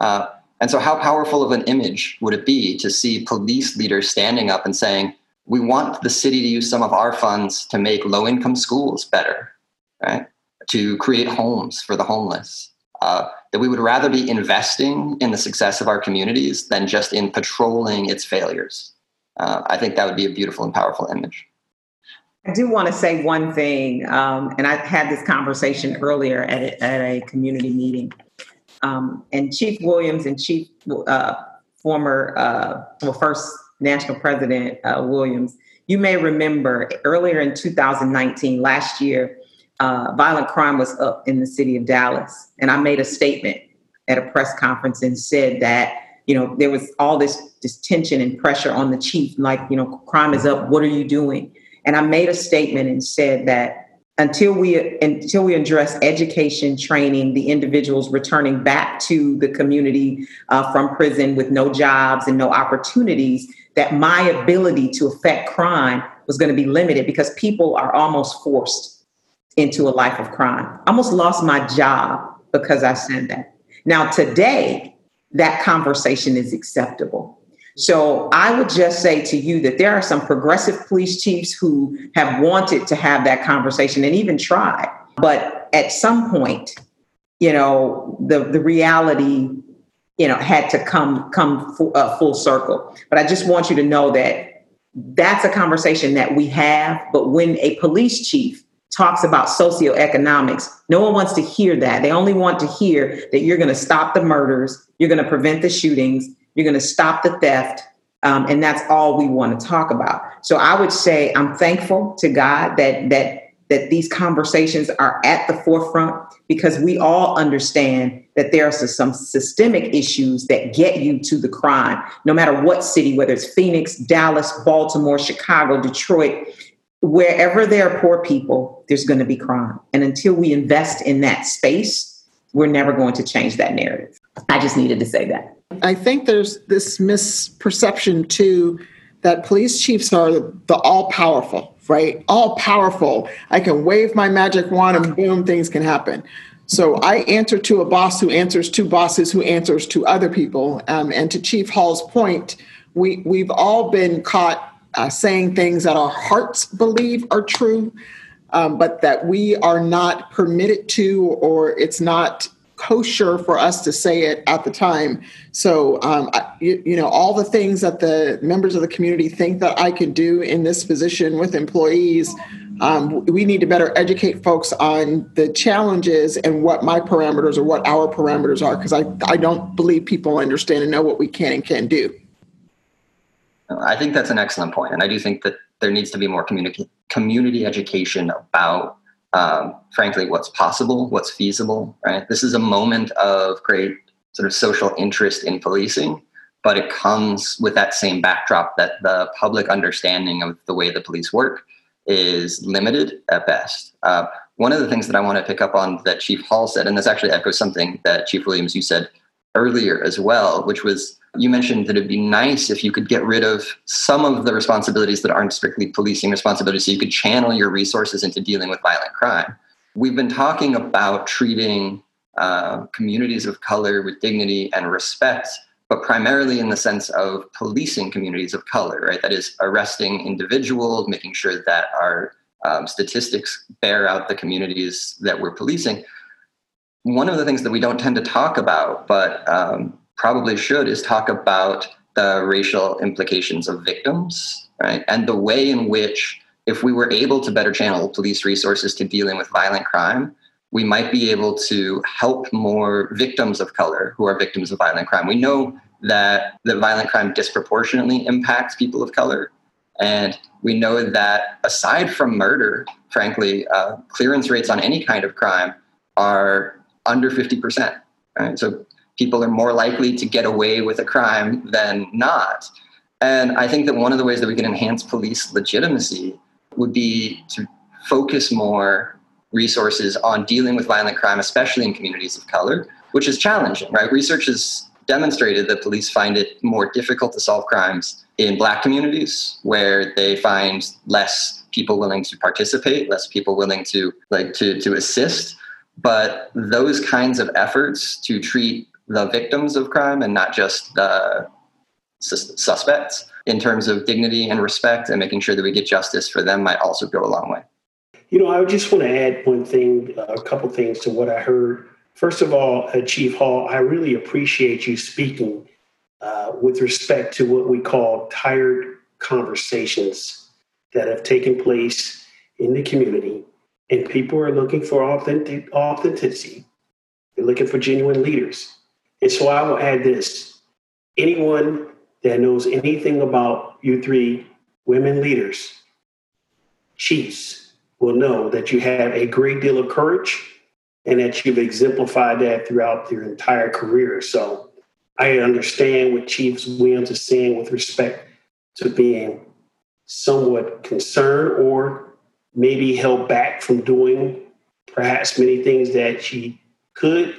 Uh, and so how powerful of an image would it be to see police leaders standing up and saying, we want the city to use some of our funds to make low-income schools better, right? To create homes for the homeless. Uh, that we would rather be investing in the success of our communities than just in patrolling its failures. Uh, I think that would be a beautiful and powerful image. I do want to say one thing, um, and I had this conversation earlier at a, at a community meeting. Um, and Chief Williams and Chief uh, former, uh, well, first, National President uh, Williams, you may remember earlier in two thousand nineteen, last year, uh, violent crime was up in the city of Dallas. And I made a statement at a press conference and said that, you know, there was all this, this tension and pressure on the chief, like, you know, crime is up, what are you doing? And I made a statement and said that until we until we address education, training, the individuals returning back to the community uh, from prison with no jobs and no opportunities, that my ability to affect crime was going to be limited because people are almost forced into a life of crime. I almost lost my job because I said that. Now, today, that conversation is acceptable. So I would just say to you that there are some progressive police chiefs who have wanted to have that conversation and even tried. But at some point, you know, the, the reality you know, had to come come full, uh, full circle. But I just want you to know that that's a conversation that we have. But when a police chief talks about socioeconomics, no one wants to hear that. They only want to hear that you're going to stop the murders, you're going to prevent the shootings, you're going to stop the theft. Um, and that's all we want to talk about. So I would say I'm thankful to God that that that these conversations are at the forefront, because we all understand that there are some systemic issues that get you to the crime, no matter what city, whether it's Phoenix, Dallas, Baltimore, Chicago, Detroit, wherever there are poor people, there's going to be crime. And until we invest in that space, we're never going to change that narrative. I just needed to say that. I think there's this misperception too that police chiefs are the all-powerful. Right? All powerful. I can wave my magic wand and boom, things can happen. So I answer to a boss who answers to bosses who answers to other people. Um, and to Chief Hall's point, we, we've all been caught uh, saying things that our hearts believe are true, um, but that we are not permitted to, or it's not kosher for us to say it at the time. So, um, I, you, you know, all the things that the members of the community think that I can do in this position with employees, um, we need to better educate folks on the challenges and what my parameters or what our parameters are, because I, I don't believe people understand and know what we can and can't do. I think that's an excellent point. And I do think that there needs to be more community, community education about Um, frankly, what's possible, what's feasible, right? This is a moment of great sort of social interest in policing, but it comes with that same backdrop that the public understanding of the way the police work is limited at best. Uh, one of the things that I want to pick up on that Chief Hall said, and this actually echoes something that Chief Williams, you said earlier as well, which was you mentioned that it'd be nice if you could get rid of some of the responsibilities that aren't strictly policing responsibilities so you could channel your resources into dealing with violent crime. We've been talking about treating uh, communities of color with dignity and respect, but primarily in the sense of policing communities of color, right? That is arresting individuals, making sure that our um, statistics bear out the communities that we're policing. One of the things that we don't tend to talk about, but um, probably should, is talk about the racial implications of victims, right? And the way in which if we were able to better channel police resources to dealing with violent crime, we might be able to help more victims of color who are victims of violent crime. We know that the violent crime disproportionately impacts people of color. And we know that aside from murder, frankly, uh, clearance rates on any kind of crime are under fifty percent. Right? So people are more likely to get away with a crime than not. And I think that one of the ways that we can enhance police legitimacy would be to focus more resources on dealing with violent crime, especially in communities of color, which is challenging, right? Research has demonstrated that police find it more difficult to solve crimes in Black communities, where they find less people willing to participate, less people willing to like to, to assist. But those kinds of efforts to treat the victims of crime and not just the sus- suspects in terms of dignity and respect and making sure that we get justice for them might also go a long way. You know, I just want to add one thing, a couple things to what I heard. First of all, Chief Hall, I really appreciate you speaking uh, with respect to what we call tired conversations that have taken place in the community. And people are looking for authentic, authenticity. They're looking for genuine leaders. And so I will add this. Anyone that knows anything about you three women leaders, chiefs, will know that you have a great deal of courage and that you've exemplified that throughout your entire career. So I understand what Chief Williams is saying with respect to being somewhat concerned or maybe held back from doing perhaps many things that she could,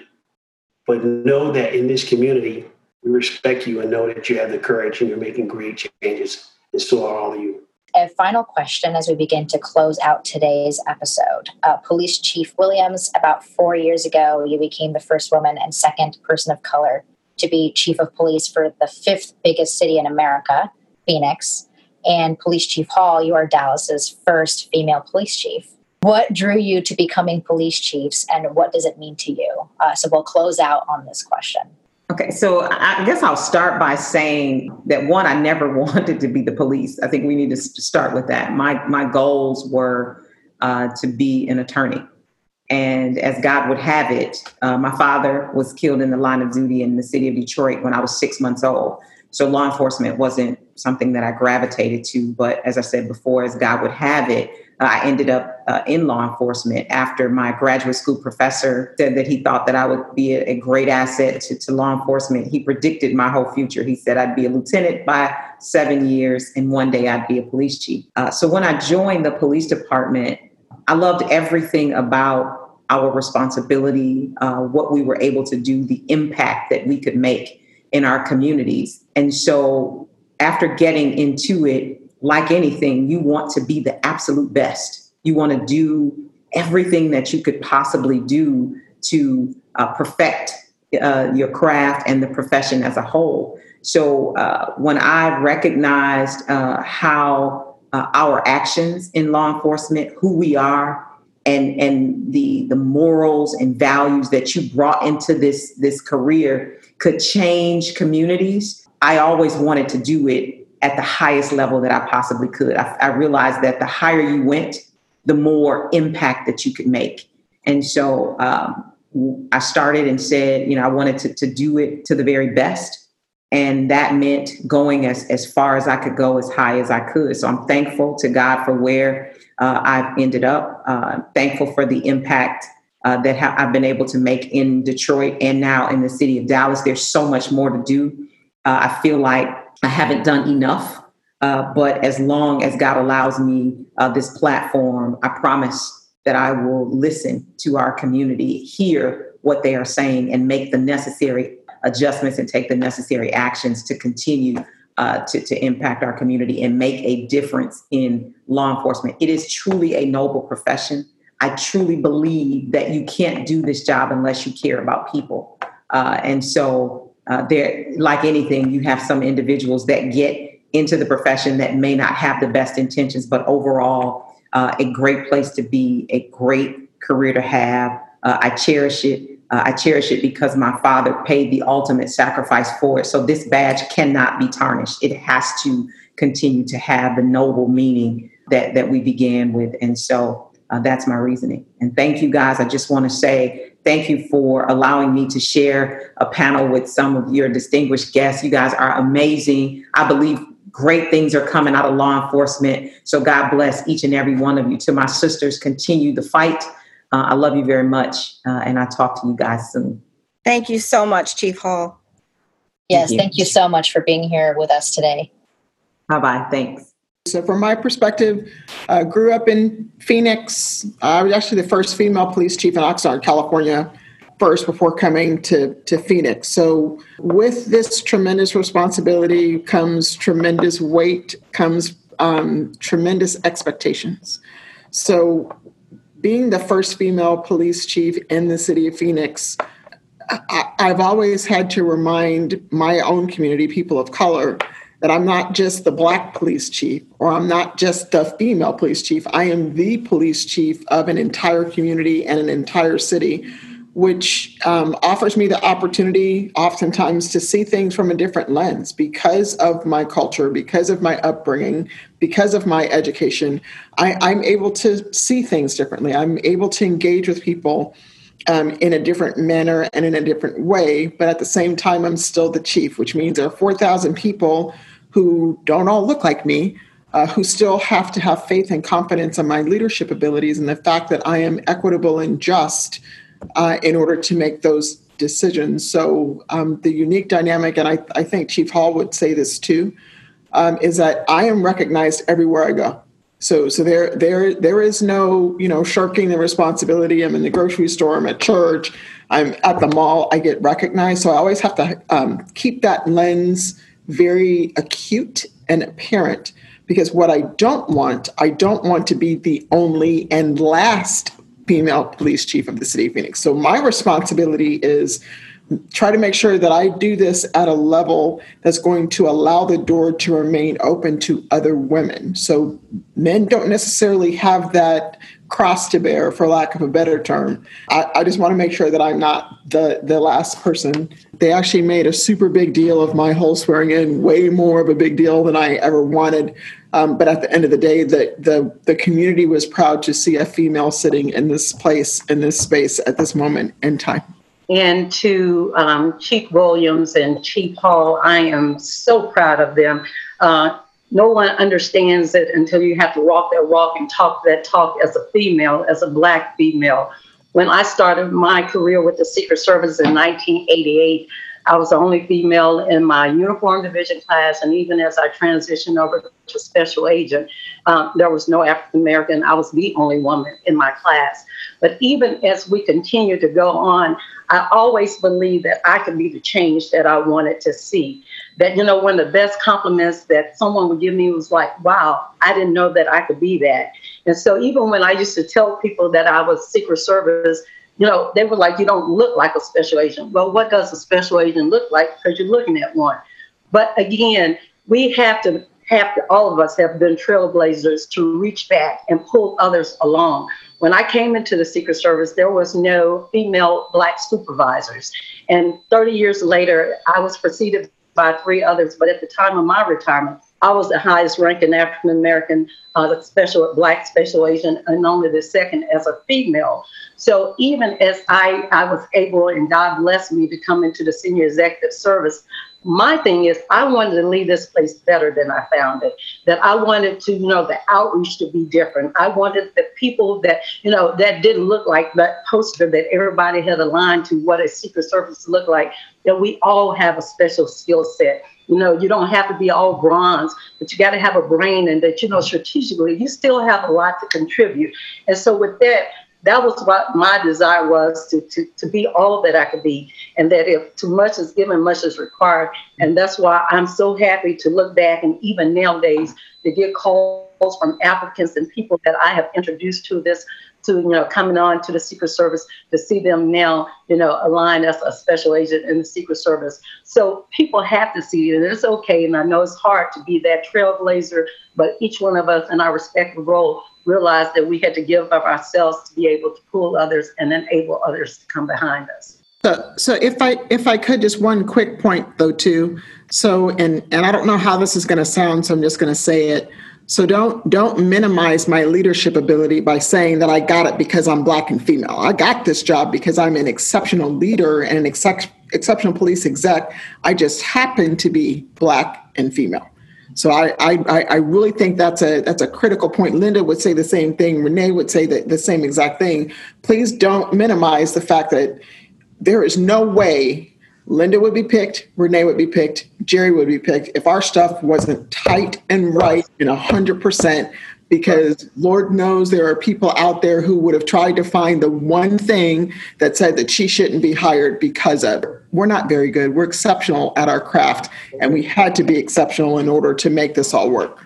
but know that in this community, we respect you and know that you have the courage and you're making great changes, and so are all of you. A final question as we begin to close out today's episode. Uh, Police Chief Williams, about four years ago, you became the first woman and second person of color to be chief of police for the fifth biggest city in America, Phoenix. And Police Chief Hall, you are Dallas's first female police chief. What drew you to becoming police chiefs, and what does it mean to you? Uh, so we'll close out on this question. Okay, so I guess I'll start by saying that, one, I never wanted to be the police. I think we need to start with that. My my goals were uh, to be an attorney. And as God would have it, uh, my father was killed in the line of duty in the city of Detroit when I was six months old. So law enforcement wasn't something that I gravitated to. But as I said before, as God would have it, I ended up uh, in law enforcement after my graduate school professor said that he thought that I would be a, a great asset to, to law enforcement. He predicted my whole future. He said I'd be a lieutenant by seven years and one day I'd be a police chief. Uh, so when I joined the police department, I loved everything about our responsibility, uh, what we were able to do, the impact that we could make in our communities. And so after getting into it, like anything, you want to be the absolute best. You want to do everything that you could possibly do to uh, perfect uh, your craft and the profession as a whole. So uh, when I recognized uh, how uh, our actions in law enforcement, who we are, and and the the morals and values that you brought into this this career could change communities, I always wanted to do it at the highest level that I possibly could. I, I realized that the higher you went, the more impact that you could make. And so um, I started and said, you know, I wanted to, to do it to the very best. And that meant going as, as far as I could go, as high as I could. So I'm thankful to God for where uh, I've ended up. Uh, thankful for the impact uh, that ha- I've been able to make in Detroit and now in the city of Dallas. There's so much more to do. Uh, I feel like I haven't done enough, uh, but as long as God allows me uh, this platform, I promise that I will listen to our community, hear what they are saying, and make the necessary adjustments and take the necessary actions to continue uh, to, to impact our community and make a difference in law enforcement. It is truly a noble profession. I truly believe that you can't do this job unless you care about people. Uh, and so Uh, there, like anything, you have some individuals that get into the profession that may not have the best intentions, but overall, uh, a great place to be, a great career to have. Uh, I cherish it. Uh, I cherish it because my father paid the ultimate sacrifice for it. So this badge cannot be tarnished. It has to continue to have the noble meaning that, that we began with. And so uh, that's my reasoning. And thank you guys. I just want to say thank you for allowing me to share a panel with some of your distinguished guests. You guys are amazing. I believe great things are coming out of law enforcement. So God bless each and every one of you. To my sisters, continue the fight. Uh, I love you very much. Uh, and I'll talk to you guys soon. Thank you so much, Chief Hall. Yes, thank you, thank you so much for being here with us today. Bye-bye. Thanks. So from my perspective, I uh, grew up in Phoenix. I was actually the first female police chief in Oxnard, California, first before coming to, to Phoenix. So with this tremendous responsibility comes tremendous weight, comes um, tremendous expectations. So being the first female police chief in the city of Phoenix, I, I've always had to remind my own community, people of color, that I'm not just the Black police chief, or I'm not just the female police chief. I am the police chief of an entire community and an entire city, which um, offers me the opportunity oftentimes to see things from a different lens because of my culture, because of my upbringing, because of my education. I, I'm able to see things differently. I'm able to engage with people Um, in a different manner and in a different way. But at the same time, I'm still the chief, which means there are four thousand people who don't all look like me, uh, who still have to have faith and confidence in my leadership abilities and the fact that I am equitable and just uh, in order to make those decisions. So um, the unique dynamic, and I, I think Chief Hall would say this too, um, is that I am recognized everywhere I go. So so there there there is no, you know, shirking the responsibility. I'm in the grocery store, I'm at church, I'm at the mall, I get recognized. So I always have to um, keep that lens very acute and apparent, because what I don't want, I don't want to be the only and last female police chief of the city of Phoenix. So my responsibility is try to make sure that I do this at a level that's going to allow the door to remain open to other women. So men don't necessarily have that cross to bear, for lack of a better term. I, I just want to make sure that I'm not the, the last person. They actually made a super big deal of my whole swearing in, way more of a big deal than I ever wanted. Um, but at the end of the day, the, the, the community was proud to see a female sitting in this place, in this space at this moment in time. And to um, Chief Williams and Chief Hall, I am so proud of them. Uh, no one understands it until you have to walk that walk and talk that talk as a female, as a Black female. When I started my career with the Secret Service in nineteen eighty-eight, I was the only female in my uniform division class. And even as I transitioned over to special agent, um, there was no African-American. I was the only woman in my class. But even as we continue to go on, I always believed that I could be the change that I wanted to see. That, you know, one of the best compliments that someone would give me was like, wow, I didn't know that I could be that. And so even when I used to tell people that I was Secret Service, you know, they were like, you don't look like a special agent. Well, what does a special agent look like? Because you're looking at one. But again, we have to have to, all of us have been trailblazers to reach back and pull others along. When I came into the Secret Service, there was no female Black supervisors. And thirty years later, I was preceded by three others. But at the time of my retirement, I was the highest ranking African-American uh, special Black special agent, and only the second as a female. So even as I, I was able, and God blessed me to come into the senior executive service, my thing is I wanted to leave this place better than I found it, that I wanted to, you know, the outreach to be different. I wanted the people that, you know, that didn't look like that poster that everybody had aligned to what a Secret Service looked like, that we all have a special skill set. You know, you don't have to be all bronze, but you got to have a brain, and that, you know, strategically, you still have a lot to contribute. And so with that, that was what my desire was, to, to, to be all that I could be, and that if too much is given, much is required. And that's why I'm so happy to look back, and even nowadays, to get calls from applicants and people that I have introduced to this, to, you know, coming on to the Secret Service, to see them now, you know, align as a special agent in the Secret Service. So people have to see it, and it's okay. And I know it's hard to be that trailblazer, but each one of us in our respective role realized that we had to give of ourselves to be able to pull others and enable others to come behind us. So, so if I if I could, just one quick point though too. So, and and I don't know how this is going to sound, so I'm just going to say it. So don't don't minimize my leadership ability by saying that I got it because I'm Black and female. I got this job because I'm an exceptional leader and an exce- exceptional police exec. I just happen to be Black and female. So I, I I really think that's a that's a critical point. Linda would say the same thing. Renee would say the, the same exact thing. Please don't minimize the fact that there is no way Linda would be picked, Renee would be picked, Jerry would be picked if our stuff wasn't tight and right and one hundred percent, because Lord knows there are people out there who would have tried to find the one thing that said that she shouldn't be hired because of her. We're not very good. We're exceptional at our craft, and we had to be exceptional in order to make this all work.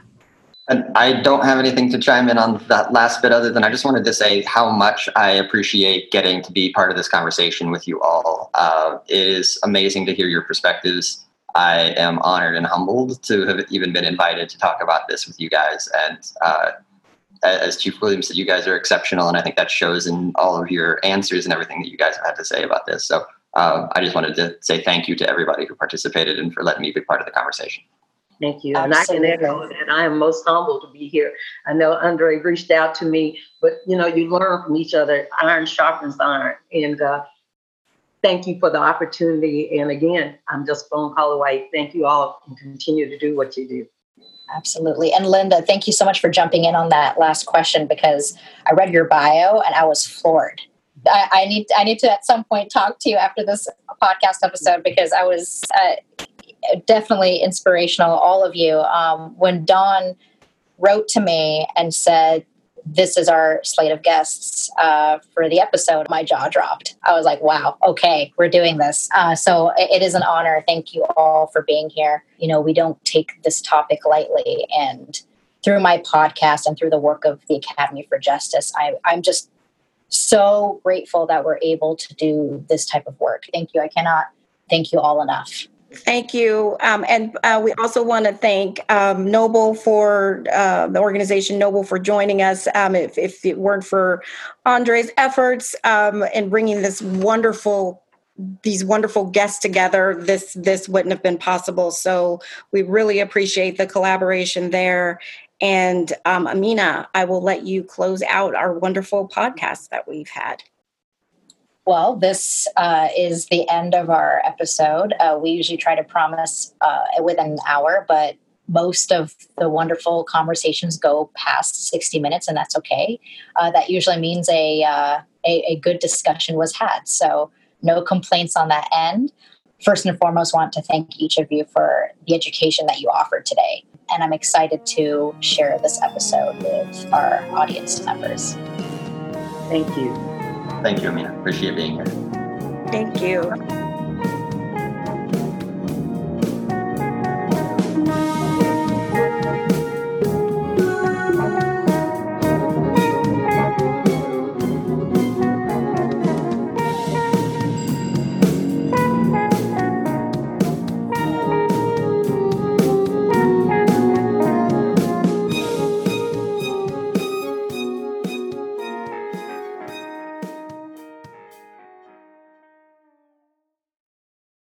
And I don't have anything to chime in on that last bit other than I just wanted to say how much I appreciate getting to be part of this conversation with you all. Uh, it is amazing to hear your perspectives. I am honored and humbled to have even been invited to talk about this with you guys. And uh, as Chief Williams said, you guys are exceptional, and I think that shows in all of your answers and everything that you guys have had to say about this. So uh, I just wanted to say thank you to everybody who participated and for letting me be part of the conversation. Thank you. Absolutely. And I can echo that. I am most humbled to be here. I know Andre reached out to me, but, you know, you learn from each other. Iron sharpens iron. And uh, thank you for the opportunity. And again, I'm just a phone call away. Thank you all, and continue to do what you do. Absolutely. And Linda, thank you so much for jumping in on that last question, because I read your bio and I was floored. I, I need I need to at some point talk to you after this podcast episode, because I was... Uh, definitely inspirational, all of you. Um, when Dawn wrote to me and said, this is our slate of guests uh, for the episode, my jaw dropped. I was like, wow, okay, we're doing this. Uh, so it, it is an honor. Thank you all for being here. You know, we don't take this topic lightly. And through my podcast and through the work of the Academy for Justice, I, I'm just so grateful that we're able to do this type of work. Thank you. I cannot thank you all enough. Thank you. Um, and uh, we also want to thank um, Noble for uh, the organization Noble for joining us. Um, if, if it weren't for Andre's efforts um, in bringing this wonderful these wonderful guests together, this this wouldn't have been possible. So we really appreciate the collaboration there. And um, Amina, I will let you close out our wonderful podcast that we've had. Well, this uh, is the end of our episode. Uh, we usually try to promise uh, within an hour, but most of the wonderful conversations go past sixty minutes, and that's okay. Uh, that usually means a, uh, a a good discussion was had. So no complaints on that end. First and foremost, I want to thank each of you for the education that you offered today. And I'm excited to share this episode with our audience members. Thank you. Thank you, Amina. Appreciate being here. Thank you.